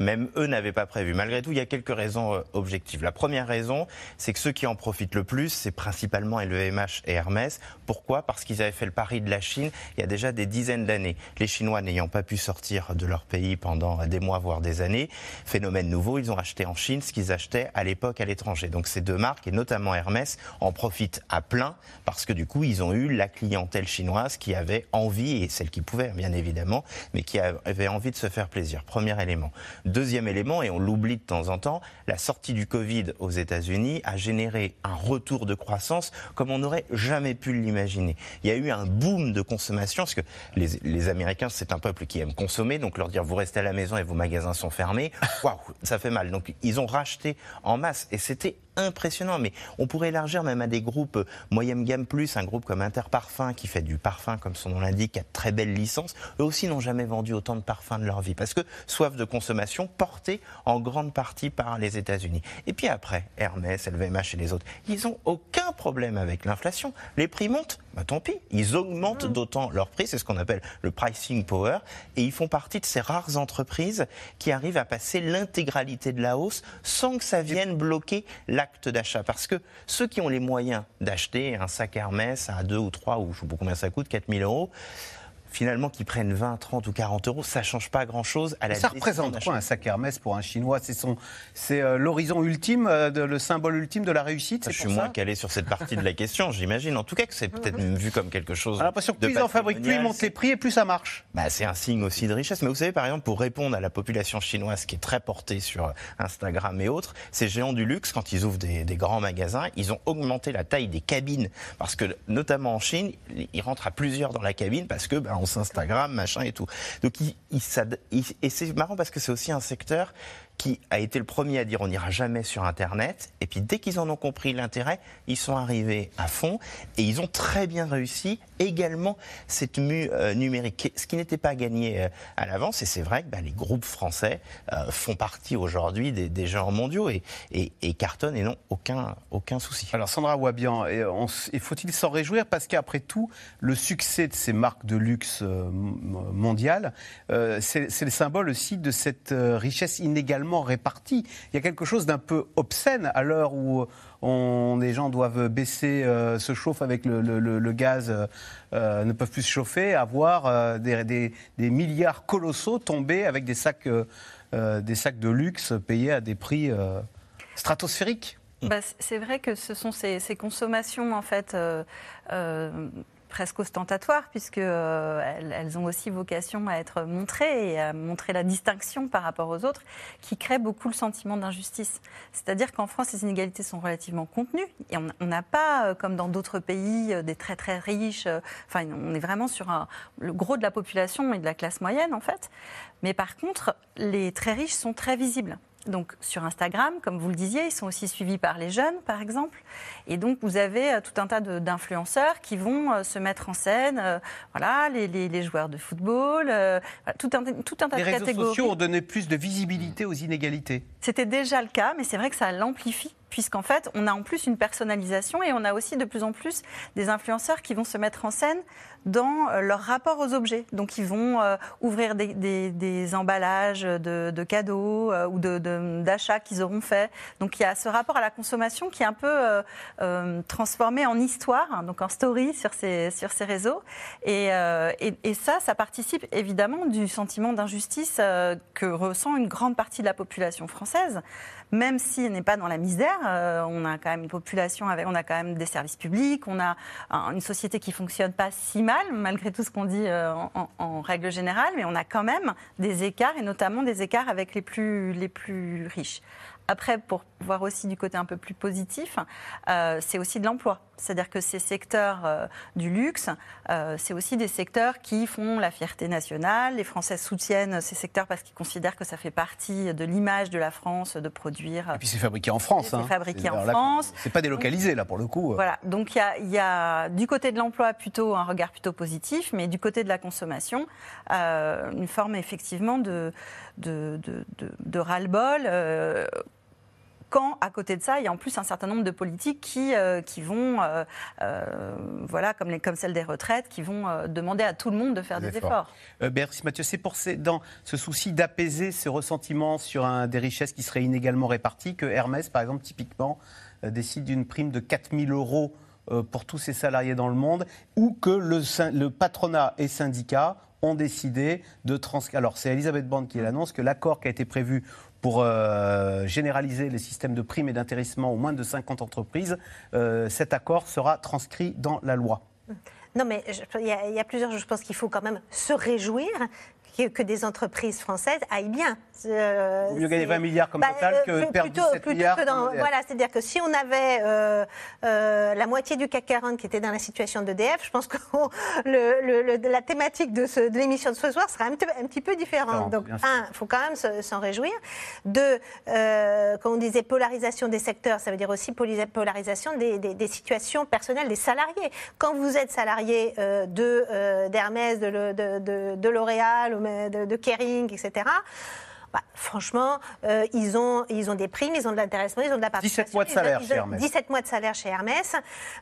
même eux n'avaient pas prévu. Malgré tout, il y a quelques raisons objectives. La première raison, c'est que ceux qui en profitent le plus, c'est principalement LVMH et Hermès. Pourquoi ? Parce qu'ils avaient fait le pari de la Chine il y a déjà des dizaines d'années. Les Chinois n'ayant pas pu sortir de leur pays pendant des mois, voire des années, phénomène nouveau, ils ont acheté en Chine ce qu'ils achetaient à l'époque à l'étranger. Donc c'est demain. marques, et notamment Hermès, en profitent à plein parce que du coup, ils ont eu la clientèle chinoise qui avait envie, et celle qui pouvait bien évidemment, mais qui avait envie de se faire plaisir. Premier élément. Deuxième élément, et on l'oublie de temps en temps, la sortie du Covid aux États-Unis a généré un retour de croissance comme on n'aurait jamais pu l'imaginer. Il y a eu un boom de consommation, parce que les Américains, c'est un peuple qui aime consommer, donc leur dire vous restez à la maison et vos magasins sont fermés, waouh, ça fait mal. Donc ils ont racheté en masse et c'était impressionnant, mais on pourrait élargir même à des groupes moyenne gamme plus, un groupe comme Interparfums qui fait du parfum, comme son nom l'indique, qui a de très belles licences. Eux aussi n'ont jamais vendu autant de parfums de leur vie, parce que soif de consommation portée en grande partie par les États-Unis. Et puis après, Hermès, LVMH et les autres, ils n'ont aucun problème avec l'inflation. Les prix montent, bah tant pis, ils augmentent d'autant leur prix, c'est ce qu'on appelle le pricing power, et ils font partie de ces rares entreprises qui arrivent à passer l'intégralité de la hausse sans que ça vienne bloquer la acte d'achat, parce que ceux qui ont les moyens d'acheter un sac Hermès à 2 ou 3, ou je sais pas combien ça coûte, 4 000 €, finalement qui prennent 20, 30 ou 40 €, ça ne change pas grand-chose à la décision d'achat. Ça représente quoi un sac Hermès pour un Chinois ? C'est l'horizon ultime, le symbole ultime de la réussite, c'est pour ça ? Je suis moins calé sur cette partie de la question, j'imagine. En tout cas que c'est peut-être vu comme quelque chose de patrimonial. Plus ils en fabriquent, plus ils montent les prix et plus ça marche. Bah, c'est un signe aussi de richesse. Mais vous savez, par exemple, pour répondre à la population chinoise qui est très portée sur Instagram et autres, ces géants du luxe, quand ils ouvrent des grands magasins, ils ont augmenté la taille des cabines. Parce que, notamment en Chine, ils rentrent à plusieurs dans la cabine parce que... on s'Instagram, machin et tout. Donc, et c'est marrant parce que c'est aussi un secteur qui a été le premier à dire on n'ira jamais sur Internet. Et puis dès qu'ils en ont compris l'intérêt, ils sont arrivés à fond et ils ont très bien réussi également cette mue numérique. Ce qui n'était pas gagné à l'avance, et c'est vrai que les groupes français font partie aujourd'hui des genres mondiaux et cartonnent et n'ont aucun souci. Alors Sandra Hoibian, faut-il s'en réjouir parce qu'après tout, le succès de ces marques de luxe mondiales, c'est le symbole aussi de cette richesse inégalement répartis. Il y a quelque chose d'un peu obscène à l'heure où les gens doivent baisser, se chauffer avec le gaz, ne peuvent plus se chauffer, avoir des milliards colossaux tomber avec des sacs de luxe payés à des prix stratosphériques. Bah, c'est vrai que ce sont ces consommations en fait presque ostentatoires, puisque elles ont aussi vocation à être montrées et à montrer la distinction par rapport aux autres, qui crée beaucoup le sentiment d'injustice. C'est-à-dire qu'en France, les inégalités sont relativement contenues et on n'a pas, comme dans d'autres pays, des très très riches. Enfin, on est vraiment sur le gros de la population et de la classe moyenne, en fait. Mais par contre, les très riches sont très visibles. Donc sur Instagram, comme vous le disiez, ils sont aussi suivis par les jeunes, par exemple. Et donc vous avez tout un tas d'influenceurs qui vont se mettre en scène, voilà, les joueurs de football, tout un tas de catégories. Les réseaux sociaux ont donné plus de visibilité aux inégalités. C'était déjà le cas, mais c'est vrai que ça l'amplifie. Puisqu'en fait, on a en plus une personnalisation et on a aussi de plus en plus des influenceurs qui vont se mettre en scène dans leur rapport aux objets. Donc, ils vont ouvrir des emballages de cadeaux ou d'achats qu'ils auront faits. Donc, il y a ce rapport à la consommation qui est un peu transformé en histoire, hein, donc en story sur ces réseaux. Et ça participe évidemment du sentiment d'injustice que ressent une grande partie de la population française, même si elle n'est pas dans la misère. On a quand même une population, on a quand même des services publics, on a une société qui ne fonctionne pas si mal, malgré tout ce qu'on dit en règle générale, mais on a quand même des écarts, et notamment des écarts avec les plus riches. Après, pour voir aussi du côté un peu plus positif, c'est aussi de l'emploi. C'est-à-dire que ces secteurs du luxe, c'est aussi des secteurs qui font la fierté nationale. Les Français soutiennent ces secteurs parce qu'ils considèrent que ça fait partie de l'image de la France de produire. Et puis c'est fabriqué en France. C'est fabriqué en France. C'est pas délocalisé là pour le coup. Voilà. Donc il y a du côté de l'emploi plutôt un regard plutôt positif, mais du côté de la consommation, une forme effectivement de ras-le-bol. Quand, à côté de ça, il y a en plus un certain nombre de politiques qui vont, voilà, comme celle des retraites, qui vont demander à tout le monde de faire des efforts. Béatrice Mathieu, c'est dans ce souci d'apaiser ce ressentiment sur des richesses qui seraient inégalement réparties que Hermès, par exemple, typiquement, décide d'une prime de 4 000 € pour tous ses salariés dans le monde, ou que le patronat et syndicats ont décidé de... Alors, c'est Elisabeth Borne qui l'annonce, que l'accord qui a été prévu pour généraliser les systèmes de primes et d'intéressement aux moins de 50 entreprises, cet accord sera transcrit dans la loi. Non mais il y a plusieurs, je pense qu'il faut quand même se réjouir que des entreprises françaises aillent bien. Vaut mieux gagner 20 milliards comme Total que perdre 17 milliards. Voilà, c'est-à-dire que si on avait la moitié du CAC 40 qui était dans la situation d'EDF, je pense que la thématique de l'émission de ce soir serait un petit peu différente. Donc, un, il faut quand même s'en réjouir. Deux, quand on disait polarisation des secteurs, ça veut dire aussi polarisation des situations personnelles des salariés. Quand vous êtes salarié d'Hermès, de L'Oréal, de Kering, etc., bah, franchement, ils ont des primes, ils ont de l'intéressement, ils ont de la participation. 17 mois de salaire chez Hermès. 17 mois de salaire chez Hermès.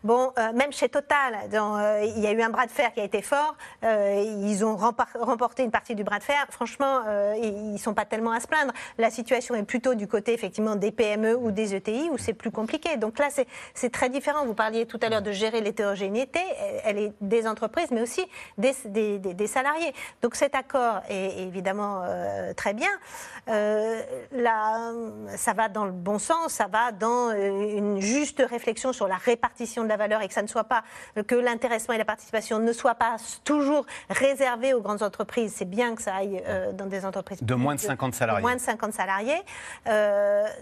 Bon, même chez Total, il y a eu un bras de fer qui a été fort. Ils ont remporté une partie du bras de fer. Franchement, ils ne sont pas tellement à se plaindre. La situation est plutôt du côté, effectivement, des PME ou des ETI, où c'est plus compliqué. Donc là, c'est très différent. Vous parliez tout à l'heure de gérer l'hétérogénéité. Elle est des entreprises, mais aussi des salariés. Donc cet accord est évidemment très bien. Là, ça va dans le bon sens, ça va dans une juste réflexion sur la répartition de la valeur et que ça ne soit pas, que l'intéressement et la participation ne soient pas toujours réservés aux grandes entreprises. C'est bien que ça aille dans des entreprises de moins de 50 salariés.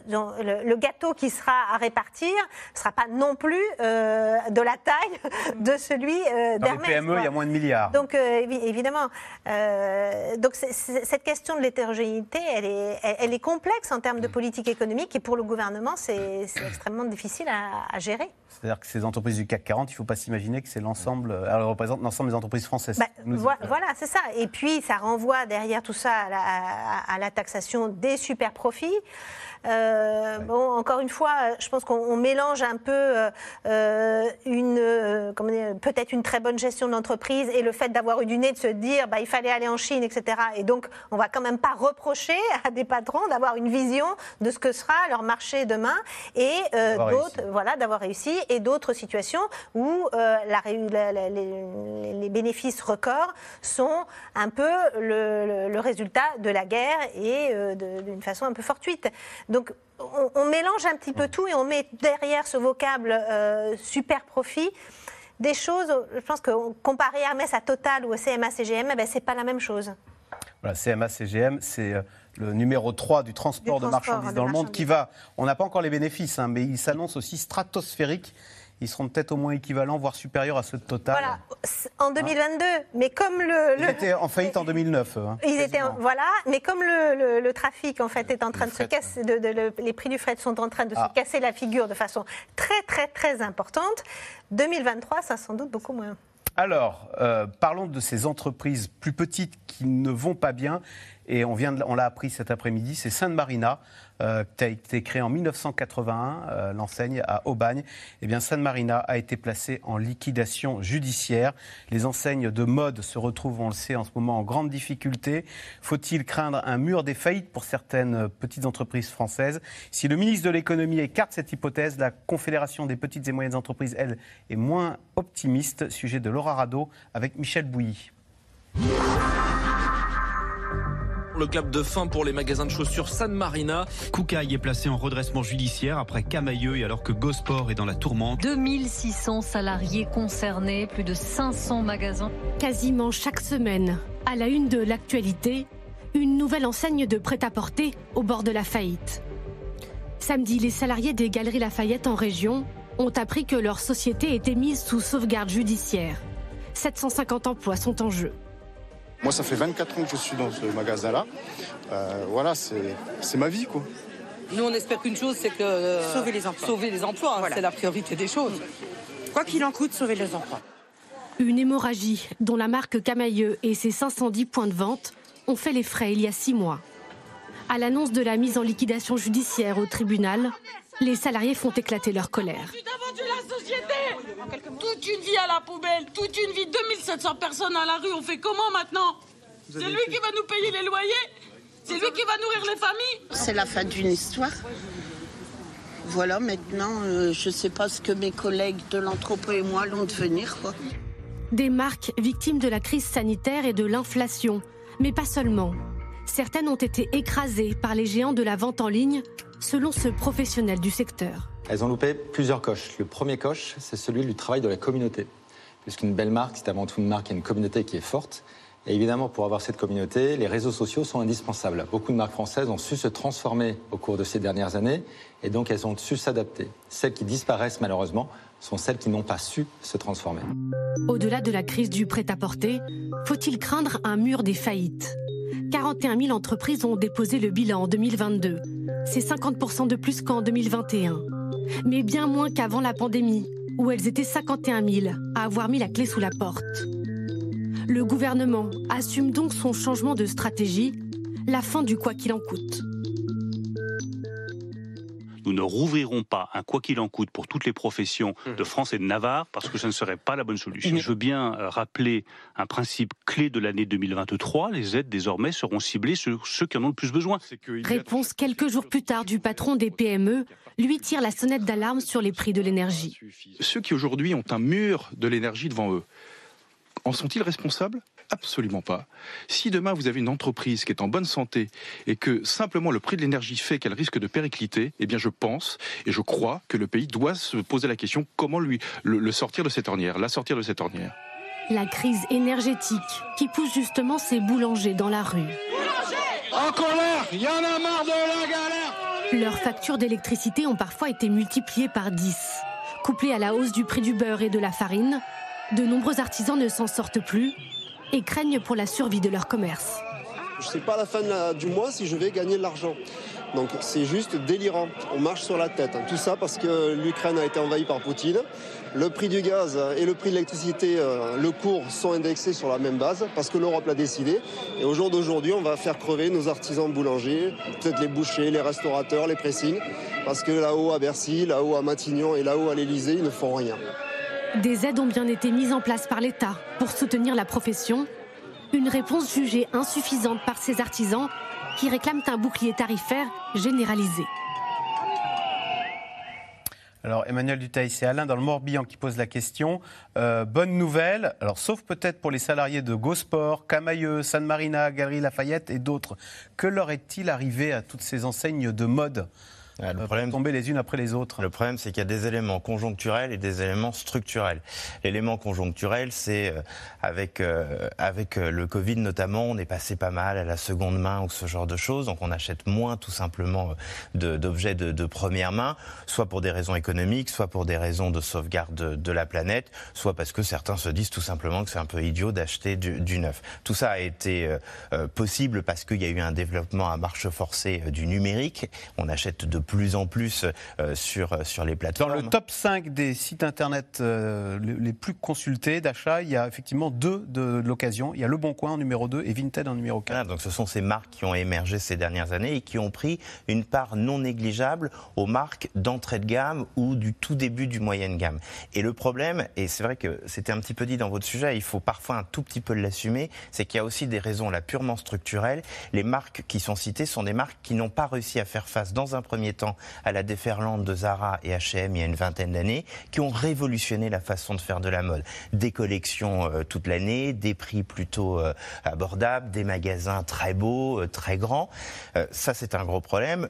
Donc le gâteau qui sera à répartir ne sera pas non plus de la taille de celui d'Hermès. Dans les PME, il y a moins de milliards. Donc évidemment, donc cette question de l'hétérogénéité, elle est complexe en termes de politique économique et pour le gouvernement, c'est extrêmement difficile à gérer. C'est-à-dire que ces entreprises du CAC 40, il ne faut pas s'imaginer que c'est l'ensemble, elles représentent l'ensemble des entreprises françaises. Bah, voilà, c'est ça. Et puis, ça renvoie derrière tout ça à la taxation des super profits. Bon, encore une fois, je pense qu'on mélange un peu peut-être une très bonne gestion de l'entreprise et le fait d'avoir eu du nez de se dire bah, il fallait aller en Chine, etc. Et donc, on ne va quand même pas reprocher à des patrons d'avoir une vision de ce que sera leur marché demain et d'avoir réussi et d'autres situations où les bénéfices records sont un peu le résultat de la guerre et d'une façon un peu fortuite. Donc, on mélange un petit peu tout et on met derrière ce vocable super profit des choses. Je pense que comparer Hermès à Total ou au CMA-CGM, eh ben, c'est pas la même chose. Voilà, CMA-CGM, c'est le numéro 3 du transport de marchandises dans le monde qui va. On n'a pas encore les bénéfices, hein, mais il s'annonce aussi stratosphérique. Ils seront peut-être au moins équivalents, voire supérieurs à ceux de Total. Voilà, en 2022, mais comme Ils étaient en faillite en 2009. Hein, voilà, mais comme le trafic en fait est en train de se casser, les prix du fret sont en train de se casser la figure de façon très très très importante, 2023, ça sans doute beaucoup moins. Alors, parlons de ces entreprises plus petites qui ne vont pas bien. Et on l'a appris cet après-midi, c'est San Marina, qui a été créée en 1981, l'enseigne à Aubagne. Eh bien, San Marina a été placée en liquidation judiciaire. Les enseignes de mode se retrouvent, on le sait, en ce moment en grande difficulté. Faut-il craindre un mur des faillites pour certaines petites entreprises françaises? Si le ministre de l'économie écarte cette hypothèse, la Confédération des petites et moyennes entreprises, elle, est moins optimiste. Sujet de Laura Rado avec Michel Bouilly. Le cap de fin pour les magasins de chaussures San Marina. Koukaï est placé en redressement judiciaire après Camaïeu et alors que Go Sport est dans la tourmente. 2600 salariés concernés, plus de 500 magasins. Quasiment chaque semaine, à la une de l'actualité, une nouvelle enseigne de prêt-à-porter au bord de la faillite. Samedi, les salariés des Galeries Lafayette en région ont appris que leur société était mise sous sauvegarde judiciaire. 750 emplois sont en jeu. Moi, ça fait 24 ans que je suis dans ce magasin-là. Voilà, c'est ma vie, quoi. Nous, on espère qu'une chose, c'est que... sauver les emplois. Sauver les emplois, voilà. C'est la priorité des choses. Quoi qu'il en coûte, sauver les emplois. Une hémorragie dont la marque Camaïeu et ses 510 points de vente ont fait les frais il y a 6 mois. À l'annonce de la mise en liquidation judiciaire au tribunal, les salariés font éclater leur colère. J'ai vendu la société. Toute une vie à la poubelle, toute une vie, 2700 personnes à la rue, on fait comment maintenant? C'est lui qui va nous payer les loyers? C'est lui qui va nourrir les familles? C'est la fin d'une histoire. Voilà, maintenant, je ne sais pas ce que mes collègues de l'entrepôt et moi allons devenir, quoi. Des marques victimes de la crise sanitaire et de l'inflation, mais pas seulement. Certaines ont été écrasées par les géants de la vente en ligne, selon ce professionnel du secteur. Elles ont loupé plusieurs coches. Le premier coche, c'est celui du travail de la communauté. Puisqu'une belle marque, c'est avant tout une marque et une communauté qui est forte. Et évidemment, pour avoir cette communauté, les réseaux sociaux sont indispensables. Beaucoup de marques françaises ont su se transformer au cours de ces dernières années et donc elles ont su s'adapter. Celles qui disparaissent malheureusement sont celles qui n'ont pas su se transformer. Au-delà de la crise du prêt-à-porter, faut-il craindre un mur des faillites ? 41 000 entreprises ont déposé le bilan en 2022. C'est 50% de plus qu'en 2021. Mais bien moins qu'avant la pandémie, où elles étaient 51 000 à avoir mis la clé sous la porte. Le gouvernement assume donc son changement de stratégie, la fin du quoi qu'il en coûte. Nous ne rouvrirons pas un quoi qu'il en coûte pour toutes les professions de France et de Navarre parce que ça ne serait pas la bonne solution. Je veux bien rappeler un principe clé de l'année 2023, les aides désormais seront ciblées sur ceux qui en ont le plus besoin. Réponse quelques jours plus tard du patron des PME, lui tire la sonnette d'alarme sur les prix de l'énergie. Ceux qui aujourd'hui ont un mur de l'énergie devant eux, en sont-ils responsables ? Absolument pas. Si demain vous avez une entreprise qui est en bonne santé et que simplement le prix de l'énergie fait qu'elle risque de péricliter, eh bien je pense et je crois que le pays doit se poser la question comment la sortir de cette ornière. La crise énergétique qui pousse justement ces boulangers dans la rue. En colère, il y en a marre de la galère. Leurs factures d'électricité ont parfois été multipliées par 10. Couplées à la hausse du prix du beurre et de la farine, de nombreux artisans ne s'en sortent plus et craignent pour la survie de leur commerce. Je ne sais pas à la fin du mois si je vais gagner de l'argent. Donc c'est juste délirant, on marche sur la tête. Tout ça parce que l'Ukraine a été envahie par Poutine. Le prix du gaz et le prix de l'électricité, le cours sont indexés sur la même base parce que l'Europe l'a décidé. Et au jour d'aujourd'hui, on va faire crever nos artisans boulangers, peut-être les bouchers, les restaurateurs, les pressings. Parce que là-haut à Bercy, là-haut à Matignon et là-haut à l'Elysée, ils ne font rien. Des aides ont bien été mises en place par l'État pour soutenir la profession. Une réponse jugée insuffisante par ces artisans qui réclament un bouclier tarifaire généralisé. Alors Emmanuel Duteil, c'est Alain dans le Morbihan qui pose la question. Bonne nouvelle, alors sauf peut-être pour les salariés de Go Sport, Camaïeu, San Marina, Galeries Lafayette et d'autres. Que leur est-il arrivé à toutes ces enseignes de mode ? Le problème, tomber les unes après les autres. Le problème, c'est qu'il y a des éléments conjoncturels et des éléments structurels. L'élément conjoncturel, c'est avec le Covid notamment, on est passé pas mal à la seconde main ou ce genre de choses. Donc on achète moins tout simplement d'objets de première main, soit pour des raisons économiques, soit pour des raisons de sauvegarde de la planète, soit parce que certains se disent tout simplement que c'est un peu idiot d'acheter du neuf. Tout ça a été possible parce qu'il y a eu un développement à marche forcée du numérique. On achète de plus en plus sur les plateformes. Dans le top 5 des sites internet les plus consultés d'achat, il y a effectivement deux de l'occasion. Il y a Le Bon Coin en numéro 2 et Vinted en numéro 4. Ah, donc ce sont ces marques qui ont émergé ces dernières années et qui ont pris une part non négligeable aux marques d'entrée de gamme ou du tout début du moyenne gamme. Et le problème, et c'est vrai que c'était un petit peu dit dans votre sujet, il faut parfois un tout petit peu l'assumer, c'est qu'il y a aussi des raisons là purement structurelles. Les marques qui sont citées sont des marques qui n'ont pas réussi à faire face dans un premier temps à la déferlante de Zara et H&M il y a une vingtaine d'années, qui ont révolutionné la façon de faire de la mode. Des collections toute l'année, des prix plutôt abordables, des magasins très beaux, très grands. Ça, c'est un gros problème.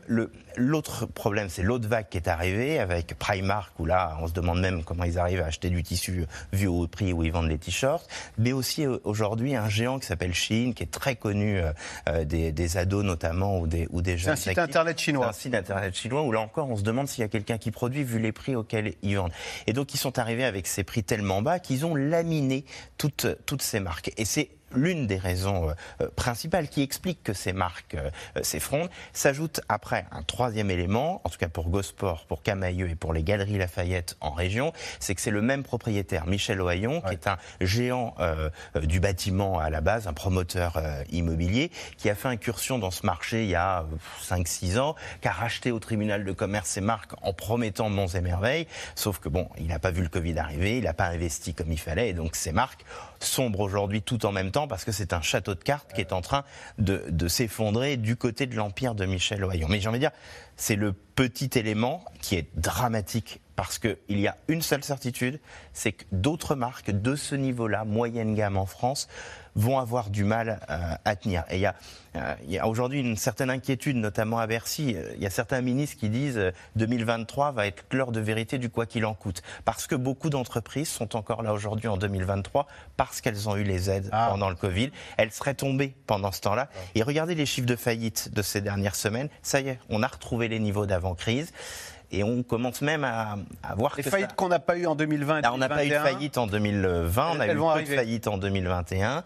L'autre problème, c'est l'autre vague qui est arrivée avec Primark, où là, on se demande même comment ils arrivent à acheter du tissu vu au prix où ils vendent les t-shirts. Mais aussi, aujourd'hui, un géant qui s'appelle Shein, qui est très connu des ados notamment, ou des jeunes. C'est un site internet chinois. Chinois, où là encore on se demande s'il y a quelqu'un qui produit vu les prix auxquels ils vendent. Et donc ils sont arrivés avec ces prix tellement bas qu'ils ont laminé toutes ces marques. Et c'est l'une des raisons principales qui explique que ces marques s'effondrent. S'ajoute après un troisième élément, en tout cas pour Go Sport, pour Camaïeu et pour les Galeries Lafayette en région, c'est que c'est le même propriétaire, Michel Ohayon, qui est un géant du bâtiment à la base, un promoteur immobilier, qui a fait incursion dans ce marché il y a 5-6 ans, qui a racheté au tribunal de commerce ces marques en promettant monts et merveilles, sauf que bon, il n'a pas vu le Covid arriver, il n'a pas investi comme il fallait, et donc ces marques sombrent aujourd'hui tout en même temps parce que c'est un château de cartes qui est en train de s'effondrer du côté de l'empire de Michel Ohayon. Mais j'ai envie de dire, c'est le petit élément qui est dramatique Parce qu'il y a une seule certitude, c'est que d'autres marques de ce niveau-là, moyenne gamme en France, vont avoir du mal à tenir. Et il y a aujourd'hui une certaine inquiétude, notamment à Bercy. Il y a certains ministres qui disent 2023 va être l'heure de vérité du quoi qu'il en coûte. Parce que beaucoup d'entreprises sont encore là aujourd'hui en 2023 parce qu'elles ont eu les aides pendant le Covid. Elles seraient tombées pendant ce temps-là. Et regardez les chiffres de faillite de ces dernières semaines. Ça y est, on a retrouvé les niveaux d'avant-crise. Et on commence même à voir les que faillites ça... qu'on n'a pas eues en 2020 et 2021. On n'a pas eu de faillite en 2020, on a eu peu de faillites en 2021.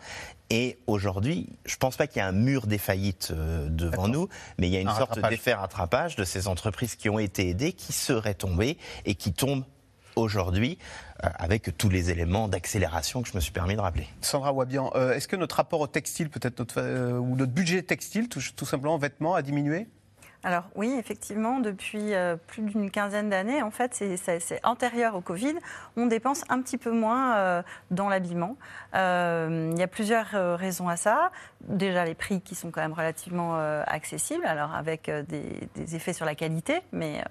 Et aujourd'hui, je ne pense pas qu'il y a un mur des faillites devant nous, mais il y a une sorte d'effet rattrapage de ces entreprises qui ont été aidées, qui seraient tombées et qui tombent aujourd'hui, avec tous les éléments d'accélération que je me suis permis de rappeler. Sandra Hoibian, est-ce que notre rapport au textile, peut-être ou notre budget textile, tout simplement vêtements, a diminué ? Alors oui, effectivement, depuis plus d'une quinzaine d'années, en fait, c'est antérieur au Covid, on dépense un petit peu moins dans l'habillement. Il y a plusieurs raisons à ça. Déjà, les prix qui sont quand même relativement accessibles, alors avec des effets sur la qualité, mais...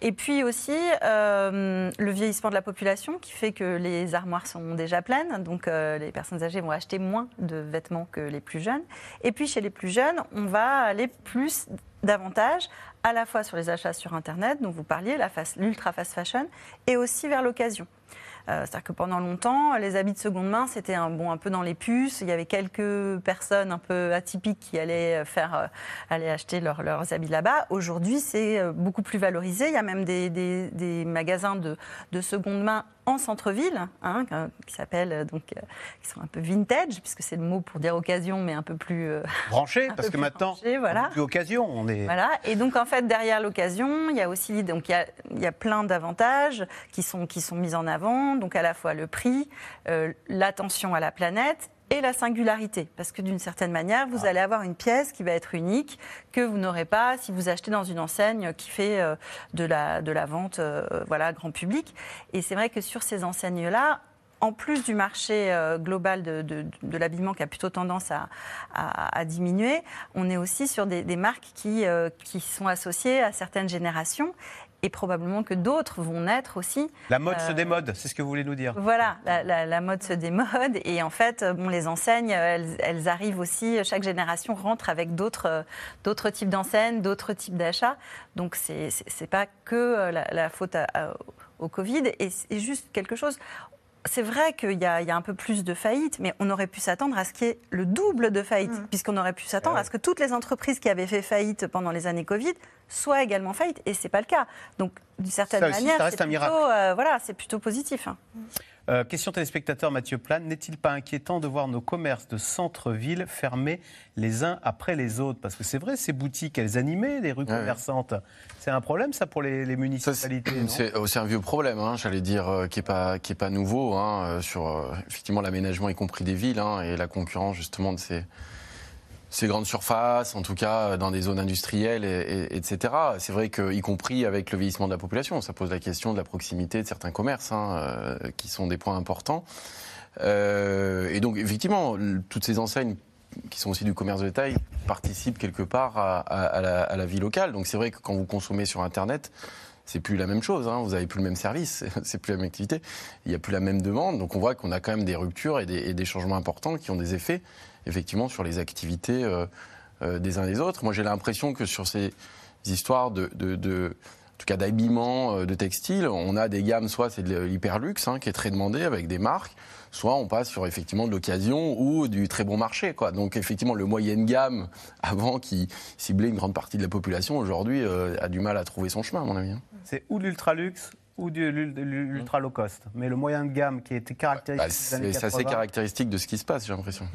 Et puis aussi, le vieillissement de la population qui fait que les armoires sont déjà pleines, donc les personnes âgées vont acheter moins de vêtements que les plus jeunes. Et puis chez les plus jeunes, on va aller plus davantage à la fois sur les achats sur Internet, dont vous parliez, l'ultra fast fashion, et aussi vers l'occasion. C'est-à-dire que pendant longtemps, les habits de seconde main, c'était un peu dans les puces. Il y avait quelques personnes un peu atypiques qui allaient aller acheter leurs habits là-bas. Aujourd'hui, c'est beaucoup plus valorisé. Il y a même des magasins de seconde main en centre-ville, qui s'appellent qui sont un peu vintage, puisque c'est le mot pour dire occasion, mais un peu plus branché, parce que maintenant, on n'est plus occasion, on est voilà. Et donc en fait, derrière l'occasion, il y a aussi il y a plein d'avantages qui sont mis en avant, donc à la fois le prix, l'attention à la planète. Et la singularité, parce que d'une certaine manière, vous allez avoir une pièce qui va être unique, que vous n'aurez pas si vous achetez dans une enseigne qui fait de la vente grand public. Et c'est vrai que sur ces enseignes-là, en plus du marché global de l'habillement qui a plutôt tendance à diminuer, on est aussi sur des marques qui sont associées à certaines générations. Et probablement que d'autres vont naître aussi. La mode se démode, c'est ce que vous voulez nous dire. Voilà, la mode se démode. Et en fait, les enseignes, elles arrivent aussi, chaque génération rentre avec d'autres types d'enseignes, d'autres types d'achats. Donc, c'est pas que la faute au Covid. Et c'est juste quelque chose... C'est vrai qu'il y a un peu plus de faillites, mais on aurait pu s'attendre à ce qu'il y ait le double de faillites, puisqu'on aurait pu s'attendre à ce que toutes les entreprises qui avaient fait faillite pendant les années Covid soient également faillites, et ce n'est pas le cas. Donc, d'une certaine manière, ça reste un miracle. C'est plutôt positif. Question téléspectateur Mathieu Plane, n'est-il pas inquiétant de voir nos commerces de centre-ville fermés les uns après les autres ? Parce que c'est vrai, ces boutiques, elles animaient les rues commerçantes. C'est un problème, ça, pour les municipalités ? C'est un vieux problème, j'allais dire, qui n'est pas nouveau, sur effectivement l'aménagement, y compris des villes, et la concurrence, justement, de ces grandes surfaces, en tout cas dans des zones industrielles, etc. C'est vrai qu'y compris avec le vieillissement de la population, ça pose la question de la proximité de certains commerces, qui sont des points importants. Et donc, effectivement, toutes ces enseignes qui sont aussi du commerce de détail participent quelque part à la vie locale. Donc c'est vrai que quand vous consommez sur Internet, c'est plus la même chose, vous n'avez plus le même service, c'est plus la même activité, il n'y a plus la même demande. Donc on voit qu'on a quand même des ruptures et des changements importants qui ont des effets effectivement sur les activités des uns des autres. Moi, j'ai l'impression que sur ces histoires en tout cas d'habillement, de textile, on a des gammes, soit c'est de l'hyperluxe qui est très demandé avec des marques, soit on passe sur effectivement de l'occasion ou du très bon marché, Donc effectivement, le moyenne gamme avant qui ciblait une grande partie de la population aujourd'hui a du mal à trouver son chemin, à mon avis. C'est ou de l'ultra-luxe ou de l'ultra low cost, mais le moyen de gamme qui était caractéristique des années 80... C'est assez caractéristique de ce qui se passe, j'ai l'impression.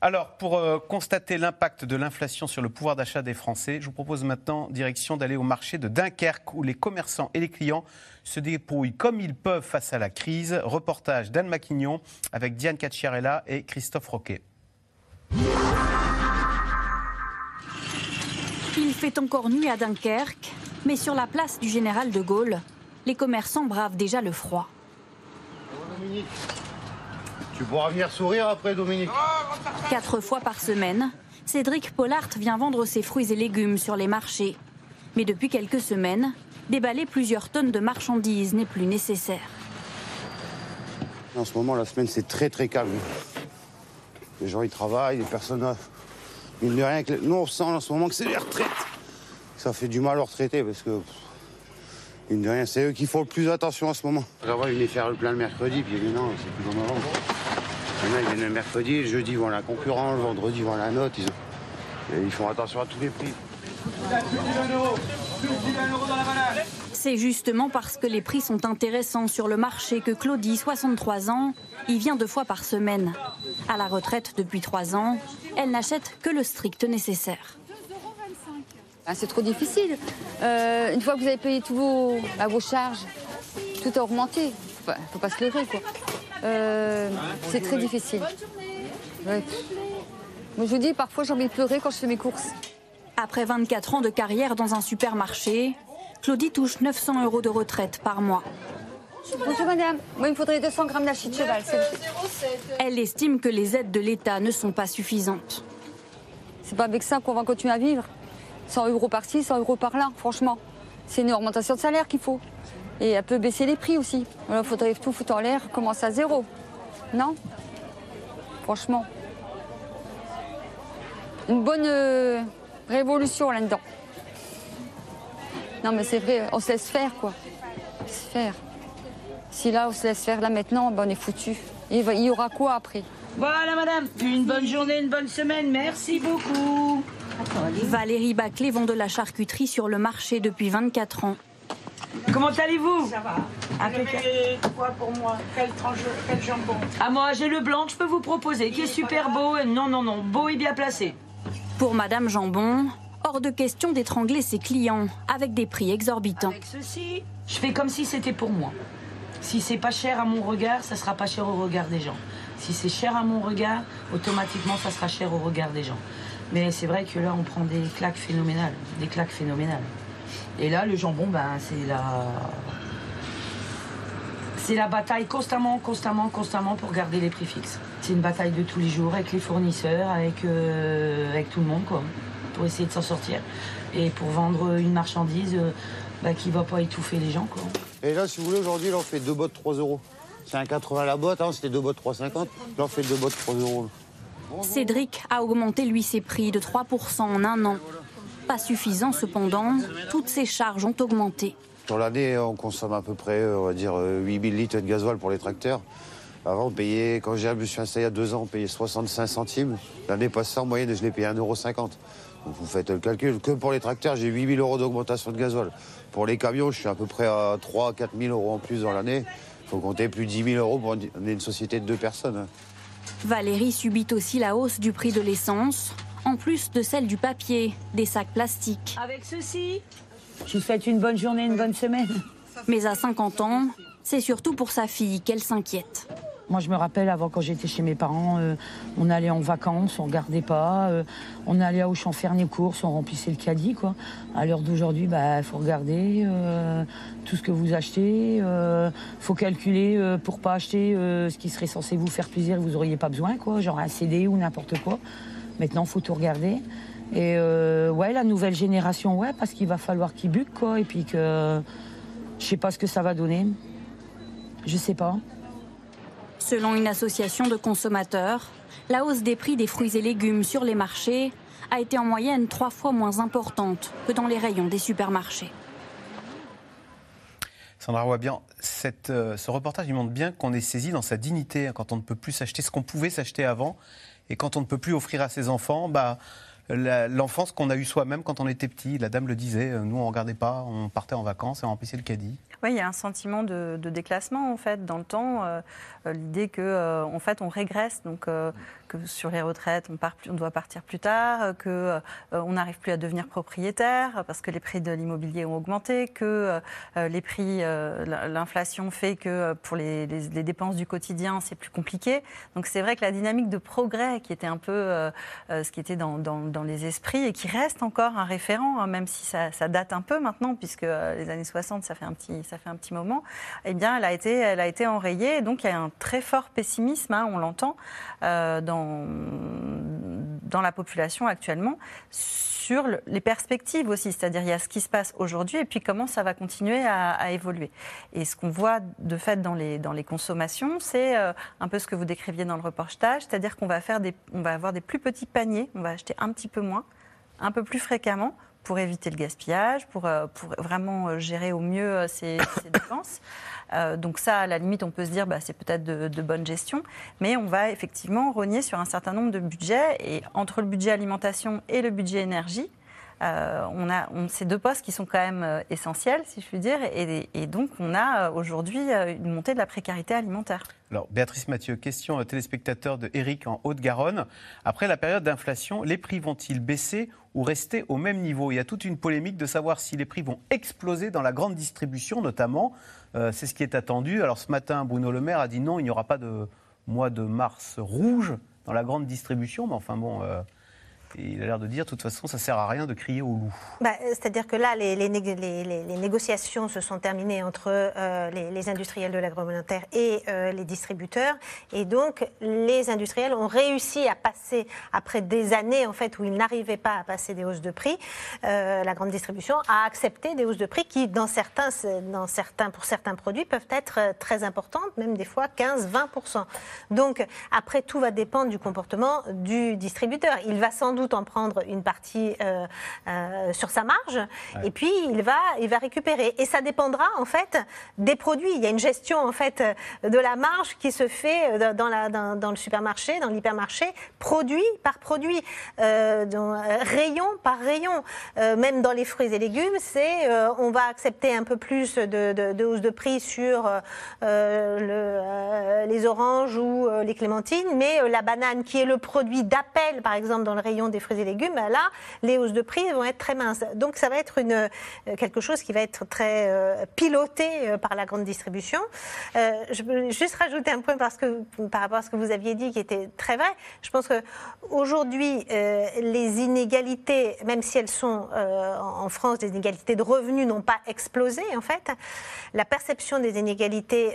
Alors, pour constater l'impact de l'inflation sur le pouvoir d'achat des Français, je vous propose maintenant, direction, d'aller au marché de Dunkerque, où les commerçants et les clients se dépouillent comme ils peuvent face à la crise. Reportage d'Anne Maquignon avec Diane Cacciarella et Christophe Roquet. Il fait encore nuit à Dunkerque, mais sur la place du Général de Gaulle, les commerçants bravent déjà le froid. Tu pourras venir sourire après, Dominique. 4 fois par semaine, Cédric Pollard vient vendre ses fruits et légumes sur les marchés. Mais depuis quelques semaines, déballer plusieurs tonnes de marchandises n'est plus nécessaire. En ce moment, la semaine, c'est très calme. Les gens, ils travaillent, les personnes... Mine de rien, nous, on sent en ce moment que c'est les retraites. Ça fait du mal aux retraités parce que... Mine de rien, c'est eux qui font le plus attention en ce moment. Avant, ils venaient faire le plein le mercredi, puis ils non, c'est plus comme avant. Maintenant, ils viennent le mercredi, le jeudi, ils vont à la concurrence, le vendredi, ils vont à la note. Ils font attention à tous les prix. C'est justement parce que les prix sont intéressants sur le marché que Claudie, 63 ans, y vient 2 fois par semaine. À la retraite depuis 3 ans, elle n'achète que le strict nécessaire. C'est trop difficile. Une fois que vous avez payé tous vos charges, tout a augmenté. Faut pas se leurrer, quoi. C'est très difficile. Ouais. Moi, je vous dis, parfois j'ai envie de pleurer quand je fais mes courses. Après 24 ans de carrière dans un supermarché, Claudie touche 900 € de retraite par mois. Bonjour madame, moi il me faudrait 200 grammes d'archi de cheval. Elle estime que les aides de l'État ne sont pas suffisantes. C'est pas avec ça qu'on va continuer à vivre. 100 € par-ci, 100 € par-là, franchement. C'est une augmentation de salaire qu'il faut. Et elle peut baisser les prix aussi. Il faudrait tout foutre en l'air, commencer à 0. Non ? Franchement. Une bonne révolution là-dedans. Non mais c'est vrai, on se laisse faire quoi. On se laisse faire. Si là on se laisse faire là maintenant, ben on est foutu. Il y aura quoi après? Voilà madame, une bonne journée, une bonne semaine, merci beaucoup. Valérie Baclé vend de la charcuterie sur le marché depuis 24 ans. Comment allez-vous? Ça va. Quoi pour moi? Quel jambon? Ah moi j'ai le blanc que je peux vous proposer, qui est super beau. Non, beau et bien placé. Pour madame Jambon, hors de question d'étrangler ses clients avec des prix exorbitants. Avec ceci, je fais comme si c'était pour moi. Si c'est pas cher à mon regard, ça sera pas cher au regard des gens. Si c'est cher à mon regard, automatiquement ça sera cher au regard des gens. Mais c'est vrai que là on prend des claques phénoménales, Et là le jambon, ben c'est la bataille constamment pour garder les prix fixes. C'est une bataille de tous les jours avec les fournisseurs, avec tout le monde quoi, pour essayer de s'en sortir et pour vendre une marchandise qui va pas étouffer les gens quoi. Et là si vous voulez aujourd'hui là on fait 2 bottes 3 €. C'est 1,80 la botte, hein, c'était 2 bottes 3,50. Là on fait 2 bottes 3 €. Cédric a augmenté lui ses prix de 3% en 1 an. Pas suffisant cependant, toutes ses charges ont augmenté. Sur l'année, on consomme à peu près, on va dire, 8000 litres de gasoil pour les tracteurs. Avant, on payait, quand je me suis installé il y a 2 ans, on payait 65 centimes. L'année passée, en moyenne, je l'ai payé 1,50 €. Donc vous faites le calcul. Que pour les tracteurs, j'ai 8000 € d'augmentation de gasoil. Pour les camions, je suis à peu près à 3 000 à 4 000 € en plus dans l'année. Il faut compter plus de 10 000 € pour une société de 2 personnes. Valérie subit aussi la hausse du prix de l'essence, en plus de celle du papier, des sacs plastiques. Avec ceci, je vous souhaite une bonne journée, une bonne semaine. Mais à 50 ans, c'est surtout pour sa fille qu'elle s'inquiète. Moi, je me rappelle, avant, quand j'étais chez mes parents, on allait en vacances, on ne regardait pas, on allait à Auchan faire nos courses, on remplissait le caddie, quoi. À l'heure d'aujourd'hui, bah, faut regarder tout ce que vous achetez, faut calculer pour ne pas acheter ce qui serait censé vous faire plaisir, vous n'auriez pas besoin, quoi, genre un CD ou n'importe quoi. Maintenant, il faut tout regarder. Et ouais, la nouvelle génération, ouais, parce qu'il va falloir qu'ils buquent, quoi, et puis que... Je ne sais pas ce que ça va donner. Je ne sais pas. Selon une association de consommateurs, la hausse des prix des fruits et légumes sur les marchés a été en moyenne 3 fois moins importante que dans les rayons des supermarchés. Sandra Hoibian, ce reportage montre bien qu'on est saisi dans sa dignité, hein, quand on ne peut plus s'acheter ce qu'on pouvait s'acheter avant et quand on ne peut plus offrir à ses enfants l'enfance qu'on a eue soi-même quand on était petit. La dame le disait, nous on ne regardait pas, on partait en vacances et on remplissait le caddie. Oui, il y a un sentiment de déclassement en fait dans le temps, l'idée que en fait on régresse, donc que sur les retraites on doit partir plus tard, que on n'arrive plus à devenir propriétaire parce que les prix de l'immobilier ont augmenté, que les prix, l'inflation fait que pour les dépenses du quotidien c'est plus compliqué. Donc c'est vrai que la dynamique de progrès qui était un peu ce qui était dans les esprits et qui reste encore un référent, hein, même si ça date un peu maintenant puisque les années 60 ça fait un petit moment, eh bien, elle a été enrayée. Et donc, il y a un très fort pessimisme, hein, on l'entend, dans dans la population actuellement sur les perspectives aussi. C'est-à-dire, il y a ce qui se passe aujourd'hui et puis comment ça va continuer à évoluer. Et ce qu'on voit de fait dans les consommations, c'est un peu ce que vous décriviez dans le reportage, c'est-à-dire qu'on va avoir des plus petits paniers, on va acheter un petit peu moins, un peu plus fréquemment, pour éviter le gaspillage, pour vraiment gérer au mieux ces dépenses. Donc ça, à la limite, on peut se dire, c'est peut-être de bonne gestion, mais on va effectivement rogner sur un certain nombre de budgets, et entre le budget alimentation et le budget énergie, on a ces deux postes qui sont quand même essentiels, si je puis dire, et donc on a aujourd'hui une montée de la précarité alimentaire. Alors, Béatrice Mathieu, question téléspectateur de Eric en Haute-Garonne. Après la période d'inflation, les prix vont-ils baisser ou rester au même niveau? Il y a toute une polémique de savoir si les prix vont exploser dans la grande distribution, notamment. C'est ce qui est attendu. Alors, ce matin, Bruno Le Maire a dit non, il n'y aura pas de mois de mars rouge dans la grande distribution. Mais enfin, bon... Et il a l'air de dire, de toute façon, ça ne sert à rien de crier au loup. C'est-à-dire que là, les négociations se sont terminées entre les industriels de l'agroalimentaire et les distributeurs. Et donc, les industriels ont réussi à passer, après des années en fait, où ils n'arrivaient pas à passer des hausses de prix, la grande distribution a accepté des hausses de prix qui, pour certains produits, peuvent être très importantes, même des fois 15-20%. Donc, après, tout va dépendre du comportement du distributeur. Il va sans doute en prendre une partie sur sa marge, ouais. Et puis il va récupérer. Et ça dépendra en fait des produits. Il y a une gestion en fait de la marge qui se fait dans le supermarché, dans l'hypermarché, produit par produit, rayon par rayon. Même dans les fruits et légumes, on va accepter un peu plus de hausse de prix sur les oranges ou les clémentines, mais la banane qui est le produit d'appel, par exemple, dans le rayon des fruits et légumes, là, les hausses de prix vont être très minces. Donc, ça va être quelque chose qui va être très piloté par la grande distribution. Je veux juste rajouter un point par rapport à ce que vous aviez dit, qui était très vrai. Je pense qu'aujourd'hui, les inégalités, même si elles sont en France, les inégalités de revenus n'ont pas explosé, en fait. La perception des inégalités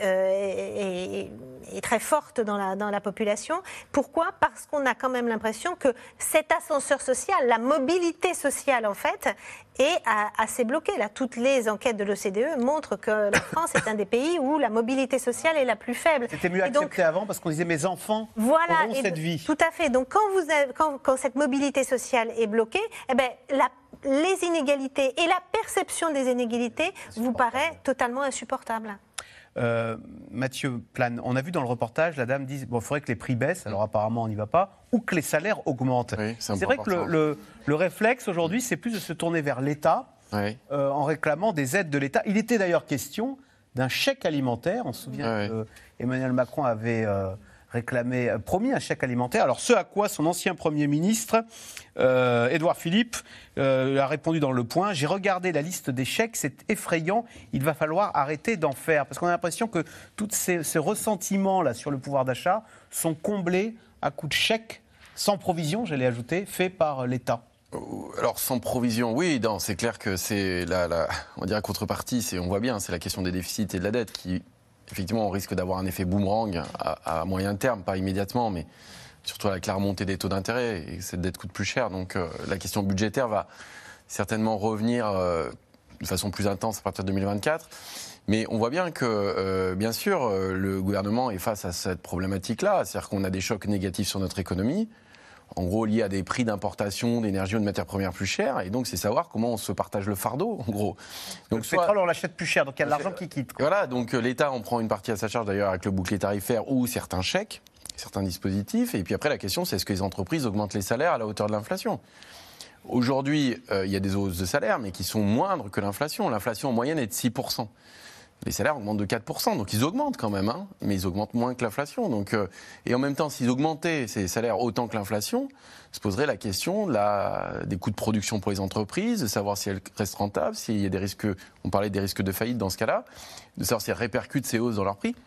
est très forte dans la population. Pourquoi ? Parce qu'on a quand même l'impression que cet ascenseur social, la mobilité sociale en fait, est assez bloquée. Là, toutes les enquêtes de l'OCDE montrent que la France est un des pays où la mobilité sociale est la plus faible. C'était mieux accepté avant parce qu'on disait mes enfants auront cette vie. Tout à fait. Donc quand cette mobilité sociale est bloquée, les inégalités et la perception des inégalités vous paraît totalement insupportable. Mathieu Plane, on a vu dans le reportage, la dame dit il faudrait que les prix baissent, alors apparemment on n'y va pas, ou que les salaires augmentent. Oui, c'est vrai que le réflexe aujourd'hui, c'est plus de se tourner vers l'État, oui, en réclamant des aides de l'État. Il était d'ailleurs question d'un chèque alimentaire. On se souvient, oui, que Emmanuel Macron avait promis un chèque alimentaire. Alors ce à quoi son ancien Premier ministre, Édouard Philippe, a répondu dans Le Point. J'ai regardé la liste des chèques, c'est effrayant, il va falloir arrêter d'en faire. Parce qu'on a l'impression que tous ces ressentiments-là sur le pouvoir d'achat sont comblés à coups de chèques, sans provision, j'allais ajouter, faits par l'État. Alors sans provision, oui, non, c'est clair que c'est on dirait contrepartie, on voit bien, c'est la question des déficits et de la dette qui... Effectivement, on risque d'avoir un effet boomerang à moyen terme, pas immédiatement, mais surtout avec la remontée des taux d'intérêt, et cette dette coûte plus cher. Donc la question budgétaire va certainement revenir de façon plus intense à partir de 2024. Mais on voit bien que, bien sûr, le gouvernement est face à cette problématique-là. C'est-à-dire qu'on a des chocs négatifs sur notre économie, en gros liés à des prix d'importation d'énergie ou de matières premières plus chères. Et donc, c'est savoir comment on se partage le fardeau, en gros. Donc, le pétrole, on l'achète plus cher, donc il y a de l'argent qui quitte, quoi. Voilà, donc l'État en prend une partie à sa charge, d'ailleurs, avec le bouclier tarifaire ou certains chèques, certains dispositifs. Et puis après, la question, c'est est-ce que les entreprises augmentent les salaires à la hauteur de l'inflation ? Aujourd'hui, il y a des hausses de salaire, mais qui sont moindres que l'inflation. L'inflation, en moyenne, est de 6%. Les salaires augmentent de 4%, donc ils augmentent quand même, hein, mais ils augmentent moins que l'inflation. Donc, et en même temps, s'ils augmentaient ces salaires autant que l'inflation, se poserait la question des coûts de production pour les entreprises, de savoir si elles restent rentables, s'il y a des risques, on parlait des risques de faillite dans ce cas-là, de savoir si elles répercutent ces hausses dans leurs prix.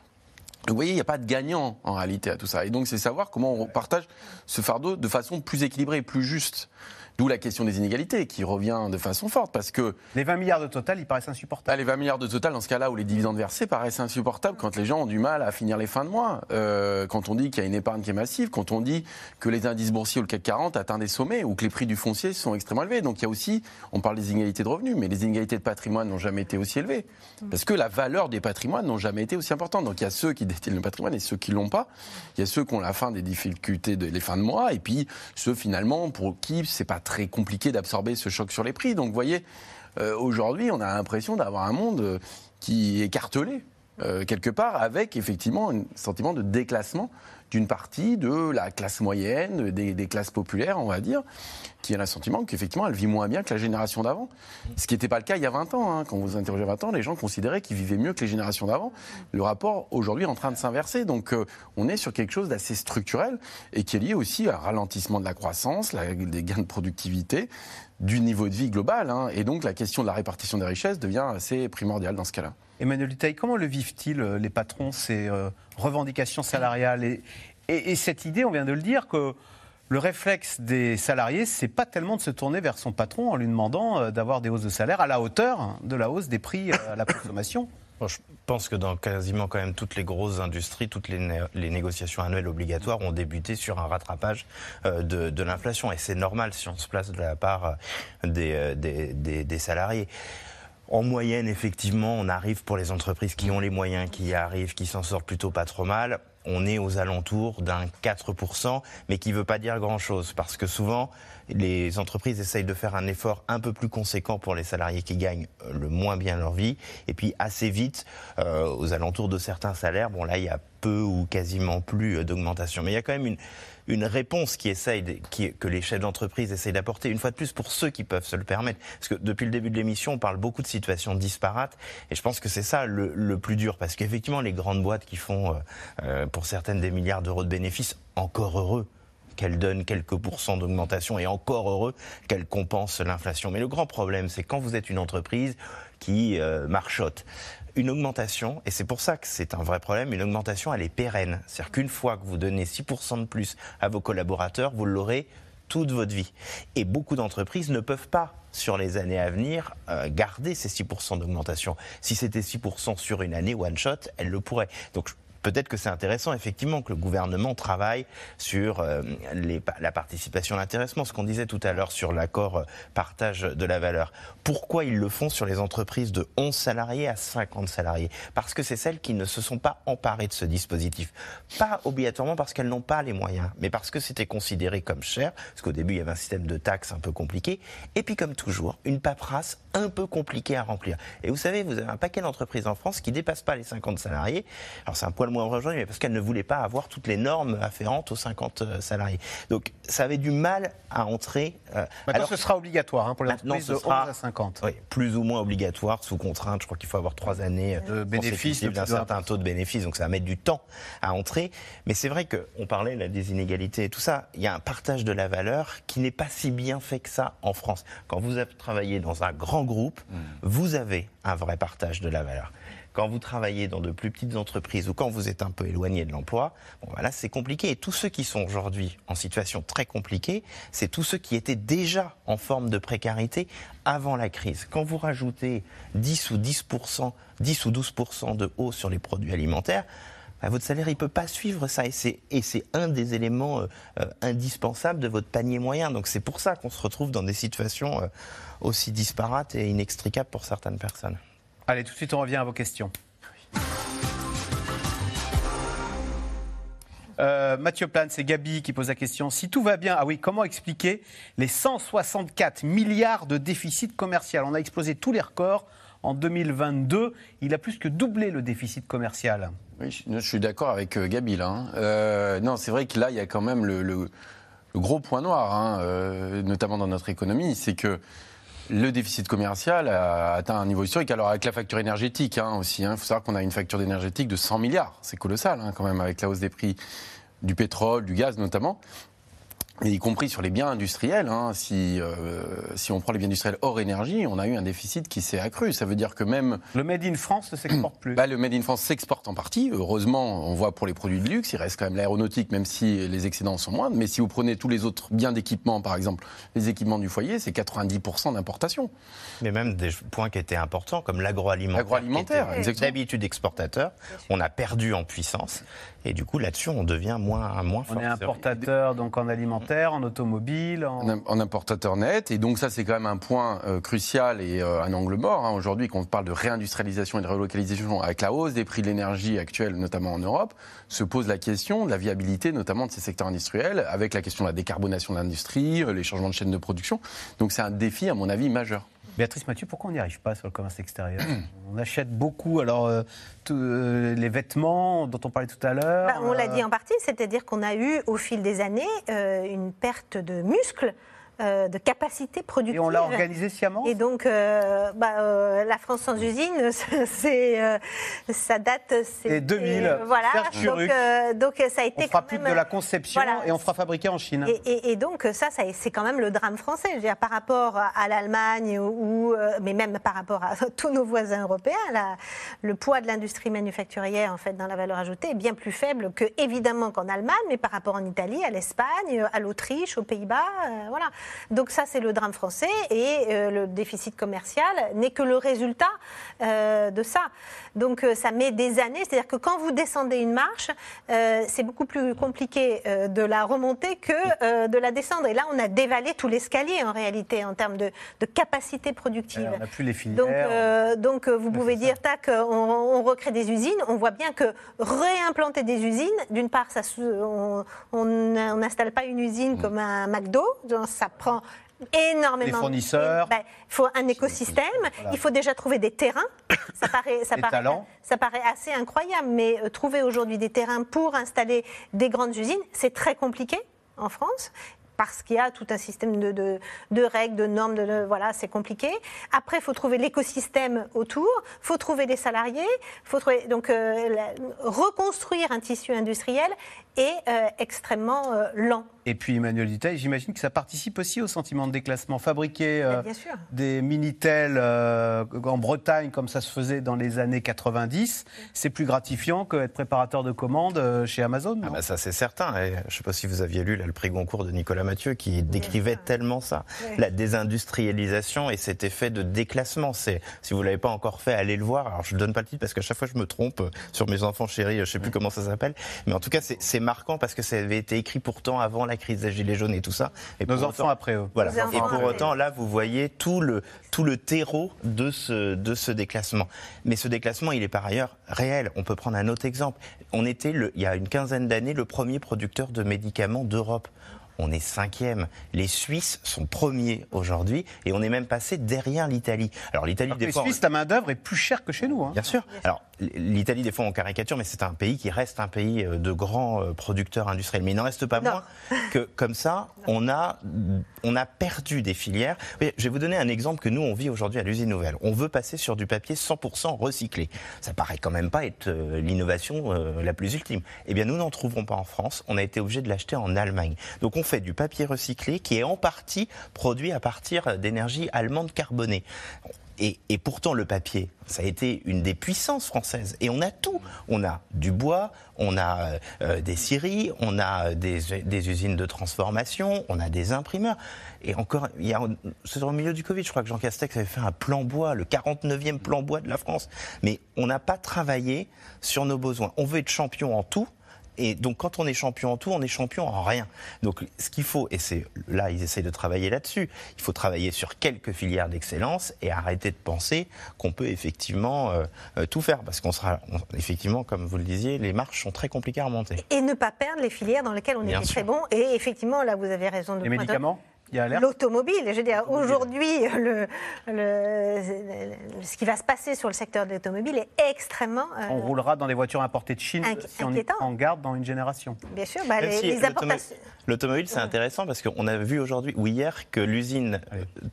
Vous voyez, il n'y a pas de gagnant en réalité à tout ça. Et donc, c'est savoir comment on partage ce fardeau de façon plus équilibrée et plus juste. D'où la question des inégalités qui revient de façon forte parce que... Les 20 milliards de Total, ils paraissent insupportables. Ah, les 20 milliards de Total, dans ce cas-là où les dividendes versés paraissent insupportables quand les gens ont du mal à finir les fins de mois. Quand on dit qu'il y a une épargne qui est massive, quand on dit que les indices boursiers ou le CAC 40 atteignent des sommets ou que les prix du foncier sont extrêmement élevés. Donc il y a aussi, on parle des inégalités de revenus, mais les inégalités de patrimoine n'ont jamais été aussi élevées parce que la valeur des patrimoines n'ont jamais été aussi importante. Donc il y a ceux qui détiennent le patrimoine et ceux qui ne l'ont pas. Il y a ceux qui ont la fin des difficultés, les fins de mois, et puis ceux finalement pour qui c'est pas très compliqué d'absorber ce choc sur les prix. Donc vous voyez, aujourd'hui on a l'impression d'avoir un monde qui est cartelé quelque part, avec effectivement un sentiment de déclassement d'une partie de la classe moyenne, des classes populaires, on va dire, qui a le sentiment qu'effectivement elle vit moins bien que la génération d'avant. Ce qui n'était pas le cas il y a 20 ans. Hein. Quand vous interrogez 20 ans, les gens considéraient qu'ils vivaient mieux que les générations d'avant. Le rapport aujourd'hui est en train de s'inverser. Donc on est sur quelque chose d'assez structurel et qui est lié aussi à un ralentissement de la croissance, des gains de productivité, du niveau de vie global. Hein. Et donc la question de la répartition des richesses devient assez primordiale dans ce cas-là. Emmanuel Duteil, comment le vivent-ils les patrons, ces revendications salariales et cette idée, on vient de le dire, que le réflexe des salariés, c'est pas tellement de se tourner vers son patron en lui demandant d'avoir des hausses de salaire à la hauteur de la hausse des prix à la consommation. Bon, je pense que dans quasiment quand même toutes les grosses industries, toutes les négociations annuelles obligatoires ont débuté sur un rattrapage de l'inflation. Et c'est normal si on se place de la part des salariés. En moyenne, effectivement, on arrive pour les entreprises qui ont les moyens, qui y arrivent, qui s'en sortent plutôt pas trop mal. On est aux alentours d'un 4%, mais qui ne veut pas dire grand-chose, parce que souvent, les entreprises essayent de faire un effort un peu plus conséquent pour les salariés qui gagnent le moins bien leur vie, et puis assez vite, aux alentours de certains salaires, bon là, il y a peu ou quasiment plus d'augmentation. Mais il y a quand même une réponse que les chefs d'entreprise essayent d'apporter, une fois de plus, pour ceux qui peuvent se le permettre. Parce que depuis le début de l'émission, on parle beaucoup de situations disparates, et je pense que c'est ça le plus dur, parce qu'effectivement, les grandes boîtes qui font... pour certaines des milliards d'euros de bénéfices, encore heureux qu'elles donnent quelques pourcents d'augmentation et encore heureux qu'elles compensent l'inflation. Mais le grand problème, c'est quand vous êtes une entreprise qui marchote, une augmentation, et c'est pour ça que c'est un vrai problème, une augmentation, elle est pérenne. C'est-à-dire qu'une fois que vous donnez 6% de plus à vos collaborateurs, vous l'aurez toute votre vie. Et beaucoup d'entreprises ne peuvent pas, sur les années à venir, garder ces 6% d'augmentation. Si c'était 6% sur une année, one shot, elles le pourraient. Donc, peut-être que c'est intéressant, effectivement, que le gouvernement travaille sur la participation, l'intéressement, ce qu'on disait tout à l'heure sur l'accord partage de la valeur. Pourquoi ils le font sur les entreprises de 11 salariés à 50 salariés ? Parce que c'est celles qui ne se sont pas emparées de ce dispositif. Pas obligatoirement parce qu'elles n'ont pas les moyens, mais parce que c'était considéré comme cher, parce qu'au début, il y avait un système de taxes un peu compliqué, et puis comme toujours, une paperasse un peu compliquée à remplir. Et vous savez, vous avez un paquet d'entreprises en France qui ne dépassent pas les 50 salariés. Alors c'est un poil moins rejoint, mais parce qu'elle ne voulait pas avoir toutes les normes afférentes aux 50 salariés. Donc, ça avait du mal à entrer. Alors ce sera obligatoire pour les entreprises de 11 à 50. Oui, plus ou moins obligatoire, sous contrainte. Je crois qu'il faut avoir 3 années de bénéfices, d'un certain taux de bénéfices. Donc, ça va mettre du temps à entrer. Mais c'est vrai qu'on parlait là, des inégalités et tout ça. Il y a un partage de la valeur qui n'est pas si bien fait que ça en France. Quand vous travaillez dans un grand groupe, vous avez un vrai partage de la valeur. Quand vous travaillez dans de plus petites entreprises ou quand vous êtes un peu éloigné de l'emploi, bon ben là c'est compliqué. Et tous ceux qui sont aujourd'hui en situation très compliquée, c'est tous ceux qui étaient déjà en forme de précarité avant la crise. Quand vous rajoutez 10 ou 12% de hausse sur les produits alimentaires, votre salaire, il ne peut pas suivre ça. Et c'est un des éléments indispensables de votre panier moyen. Donc c'est pour ça qu'on se retrouve dans des situations aussi disparates et inextricables pour certaines personnes. Allez, tout de suite, on revient à vos questions. Mathieu Plane, c'est Gabi qui pose la question. Si tout va bien, comment expliquer les 164 milliards de déficit commercial ? On a explosé tous les records. En 2022, il a plus que doublé le déficit commercial. Oui, je suis d'accord avec Gabi, là. Non, c'est vrai que là, il y a quand même le gros point noir, notamment dans notre économie, c'est que le déficit commercial a atteint un niveau historique. Alors avec la facture énergétique aussi, il faut savoir qu'on a une facture énergétique de 100 milliards. C'est colossal quand même avec la hausse des prix du pétrole, du gaz notamment. y compris sur les biens industriels, hein, si on prend les biens industriels hors énergie, on a eu un déficit qui s'est accru. Ça veut dire que même... Le Made in France ne s'exporte plus. Bah, le Made in France s'exporte en partie. Heureusement, on voit pour les produits de luxe, il reste quand même l'aéronautique, même si les excédents sont moindres. Mais si vous prenez tous les autres biens d'équipement, par exemple, les équipements du foyer, c'est 90% d'importation. Mais même des points qui étaient importants, comme l'agroalimentaire qui était d'habitude exportateur, on a perdu en puissance. Et du coup, là-dessus, on devient moins fort. On est importateur donc en alimentaire, en automobile... En importateur net. Et donc ça, c'est quand même un point crucial et un angle mort. Hein. Aujourd'hui, quand on parle de réindustrialisation et de relocalisation, avec la hausse des prix de l'énergie actuelle, notamment en Europe, se pose la question de la viabilité, notamment de ces secteurs industriels, avec la question de la décarbonation de l'industrie, les changements de chaîne de production. Donc c'est un défi, à mon avis, majeur. Béatrice Mathieu, pourquoi on n'y arrive pas sur le commerce extérieur ? On achète beaucoup, alors les vêtements dont on parlait tout à l'heure... Bah, on l'a dit en partie, c'est-à-dire qu'on a eu au fil des années une perte de muscles, de capacité productive. Et on l'a organisé sciemment ? Et donc, la France sans usine, ça date... Et 2000, voilà, Serge Turuc. Donc, ça a été on fera quand plus même, de la conception voilà, et on fera fabriquer en Chine. Et donc, ça c'est quand même le drame français. Je veux dire, par rapport à l'Allemagne, mais même par rapport à tous nos voisins européens, le poids de l'industrie manufacturière en fait, dans la valeur ajoutée est bien plus faible que, évidemment, qu'en Allemagne, mais par rapport en Italie, à l'Espagne, à l'Autriche, aux Pays-Bas, voilà. Donc ça, c'est le drame français et le déficit commercial n'est que le résultat de ça. Donc ça met des années, c'est-à-dire que quand vous descendez une marche, c'est beaucoup plus compliqué de la remonter que de la descendre. Et là, on a dévalé tout l'escalier en réalité en termes de capacité productive. Alors, on n'a plus les filières. Donc vous pouvez dire, tac, on recrée des usines. On voit bien que réimplanter des usines, d'une part, on n'installe pas une usine comme un McDo, ça prend énormément. Les fournisseurs. Il faut un écosystème. Voilà. Il faut déjà trouver des terrains. Ça paraît assez incroyable, mais trouver aujourd'hui des terrains pour installer des grandes usines, c'est très compliqué en France. Parce qu'il y a tout un système de règles, de normes, voilà, c'est compliqué. Après, il faut trouver l'écosystème autour, il faut trouver les salariés, donc reconstruire un tissu industriel est extrêmement lent. Et puis Emmanuel Duteil, j'imagine que ça participe aussi au sentiment de déclassement. Fabriquer des Minitel en Bretagne, comme ça se faisait dans les années 90, c'est plus gratifiant qu'être préparateur de commandes chez Amazon. Ah ben ça, c'est certain. Et je ne sais pas si vous aviez lu là, le prix Goncourt de Nicolas Mathieu qui décrivait tellement ça. Oui. La désindustrialisation et cet effet de déclassement. Si vous ne l'avez pas encore fait, allez le voir. Alors, je ne donne pas le titre parce qu'à chaque fois, je me trompe sur mes enfants chéris. Je ne sais plus comment ça s'appelle. Mais en tout cas, c'est marquant parce que ça avait été écrit pourtant avant la crise des Gilets jaunes et tout ça. Et nos enfants après eux. Voilà. Et pour autant, là, vous voyez tout le terreau de ce déclassement. Mais ce déclassement, il est par ailleurs réel. On peut prendre un autre exemple. On était, il y a une quinzaine d'années, le premier producteur de médicaments d'Europe. On est 5e. Les Suisses sont 1ers aujourd'hui et on est même passé derrière l'Italie. Alors l'Italie, des fois, les Suisses, la main d'œuvre est plus chère que chez nous. Hein. Bien sûr. Alors l'Italie, des fois, on caricature, mais c'est un pays qui reste un pays de grands producteurs industriels. Mais il n'en reste pas moins que, comme ça, on a perdu des filières. Je vais vous donner un exemple que nous, on vit aujourd'hui à l'Usine Nouvelle. On veut passer sur du papier 100% recyclé. Ça paraît quand même pas être l'innovation la plus ultime. Eh bien, nous n'en trouverons pas en France. On a été obligé de l'acheter en Allemagne. Donc, on fait du papier recyclé qui est en partie produit à partir d'énergie allemande carbonée. Et pourtant, le papier, ça a été une des puissances françaises. Et on a tout. On a du bois, on a des scieries, on a des usines de transformation, on a des imprimeurs. Et encore, c'est au milieu du Covid, je crois que Jean Castex avait fait un plan bois, le 49e plan bois de la France. Mais on n'a pas travaillé sur nos besoins. On veut être champion en tout. Et donc, quand on est champion en tout, on est champion en rien. Donc, ce qu'il faut, et c'est là, ils essayent de travailler là-dessus, il faut travailler sur quelques filières d'excellence et arrêter de penser qu'on peut effectivement tout faire. Parce qu'on sera, effectivement, comme vous le disiez, les marches sont très compliquées à remonter. Et ne pas perdre les filières dans lesquelles on était très bon. Et effectivement, là, vous avez raison de le pointer. L'automobile, je veux dire, aujourd'hui, ce qui va se passer sur le secteur de l'automobile est extrêmement... on roulera dans des voitures importées de Chine si on y prend garde dans une génération. Bien sûr, bah, les importations... L'automobile, c'est intéressant parce qu'on a vu aujourd'hui ou hier que l'usine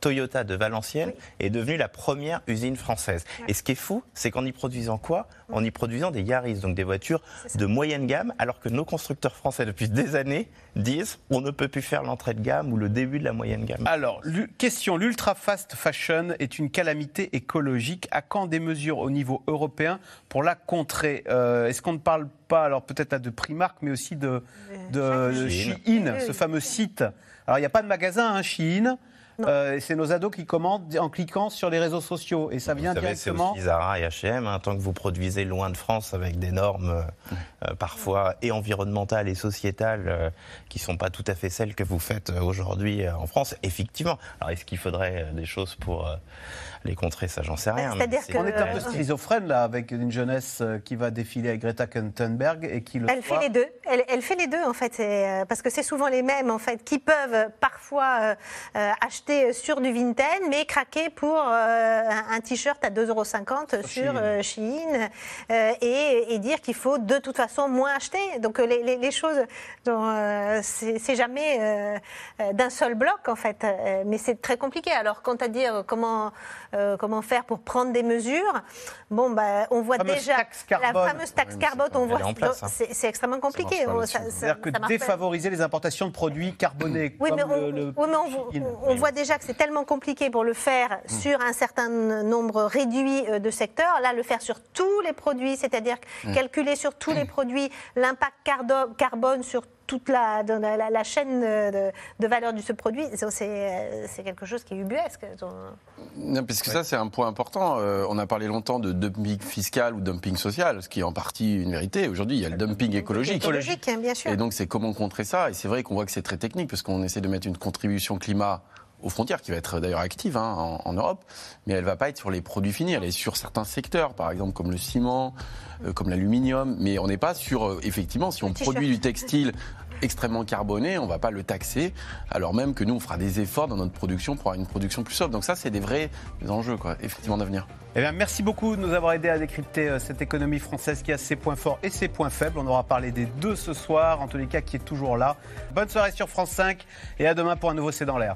Toyota de Valenciennes est devenue la première usine française. Et ce qui est fou, c'est qu'en y produisant quoi ? En y produisant des Yaris, donc des voitures de moyenne gamme, alors que nos constructeurs français, depuis des années, disent on ne peut plus faire l'entrée de gamme ou le début de la moyenne gamme. Alors, question, l'ultra fast fashion est une calamité écologique. À quand des mesures au niveau européen pour la contrer ? Est-ce qu'on ne parle pas, alors peut-être là de Primark, mais aussi de Shein, ce fameux site. Alors, il n'y a pas de magasin, hein, Shein. C'est nos ados qui commandent en cliquant sur les réseaux sociaux. Et ça vient directement... C'est aussi Zara et H&M. Hein, tant que vous produisez loin de France avec des normes parfois et environnementales et sociétales qui ne sont pas tout à fait celles que vous faites aujourd'hui en France, effectivement. Alors est-ce qu'il faudrait des choses pour les contrer ? Ça, j'en sais rien. On est un peu schizophrène là, avec une jeunesse qui va défiler à Greta Thunberg et qui le... Elle fait les deux. Elle fait les deux en fait. Et, parce que c'est souvent les mêmes en fait qui peuvent parfois acheter sur du Vinted, mais craquer pour un t-shirt à 2,50 € sur Shein et dire qu'il faut de toute façon moins acheter. Donc les choses, c'est jamais d'un seul bloc en fait, mais c'est très compliqué. Alors quant à dire comment faire pour prendre des mesures, bon bah on voit déjà la fameuse taxe carbone, on voit c'est extrêmement compliqué. C'est-à-dire que défavoriser les importations de produits carbonés. Oui, mais on voit déjà que c'est tellement compliqué pour le faire sur un certain nombre réduit de secteurs. Là, le faire sur tous les produits, c'est-à-dire calculer sur tous les produits l'impact carbone sur toute la chaîne de valeur de ce produit, c'est quelque chose qui est ubuesque. Non, parce que ça, c'est un point important. On a parlé longtemps de dumping fiscal ou dumping social, ce qui est en partie une vérité. Aujourd'hui, il y a le dumping écologique. Bien sûr. Et donc, c'est comment contrer ça. Et c'est vrai qu'on voit que c'est très technique, parce qu'on essaie de mettre une contribution climat aux frontières, qui va être d'ailleurs active hein, en Europe, mais elle ne va pas être sur les produits finis, elle est sur certains secteurs, par exemple comme le ciment, comme l'aluminium, mais on n'est pas sur, effectivement, si on produit du textile extrêmement carboné, on ne va pas le taxer, alors même que nous, on fera des efforts dans notre production pour avoir une production plus sobre. Donc ça, c'est des vrais enjeux, quoi, effectivement, d'avenir. Eh bien, merci beaucoup de nous avoir aidés à décrypter cette économie française qui a ses points forts et ses points faibles. On aura parlé des deux ce soir, en tous les cas, qui est toujours là. Bonne soirée sur France 5 et à demain pour un nouveau C'est dans l'air.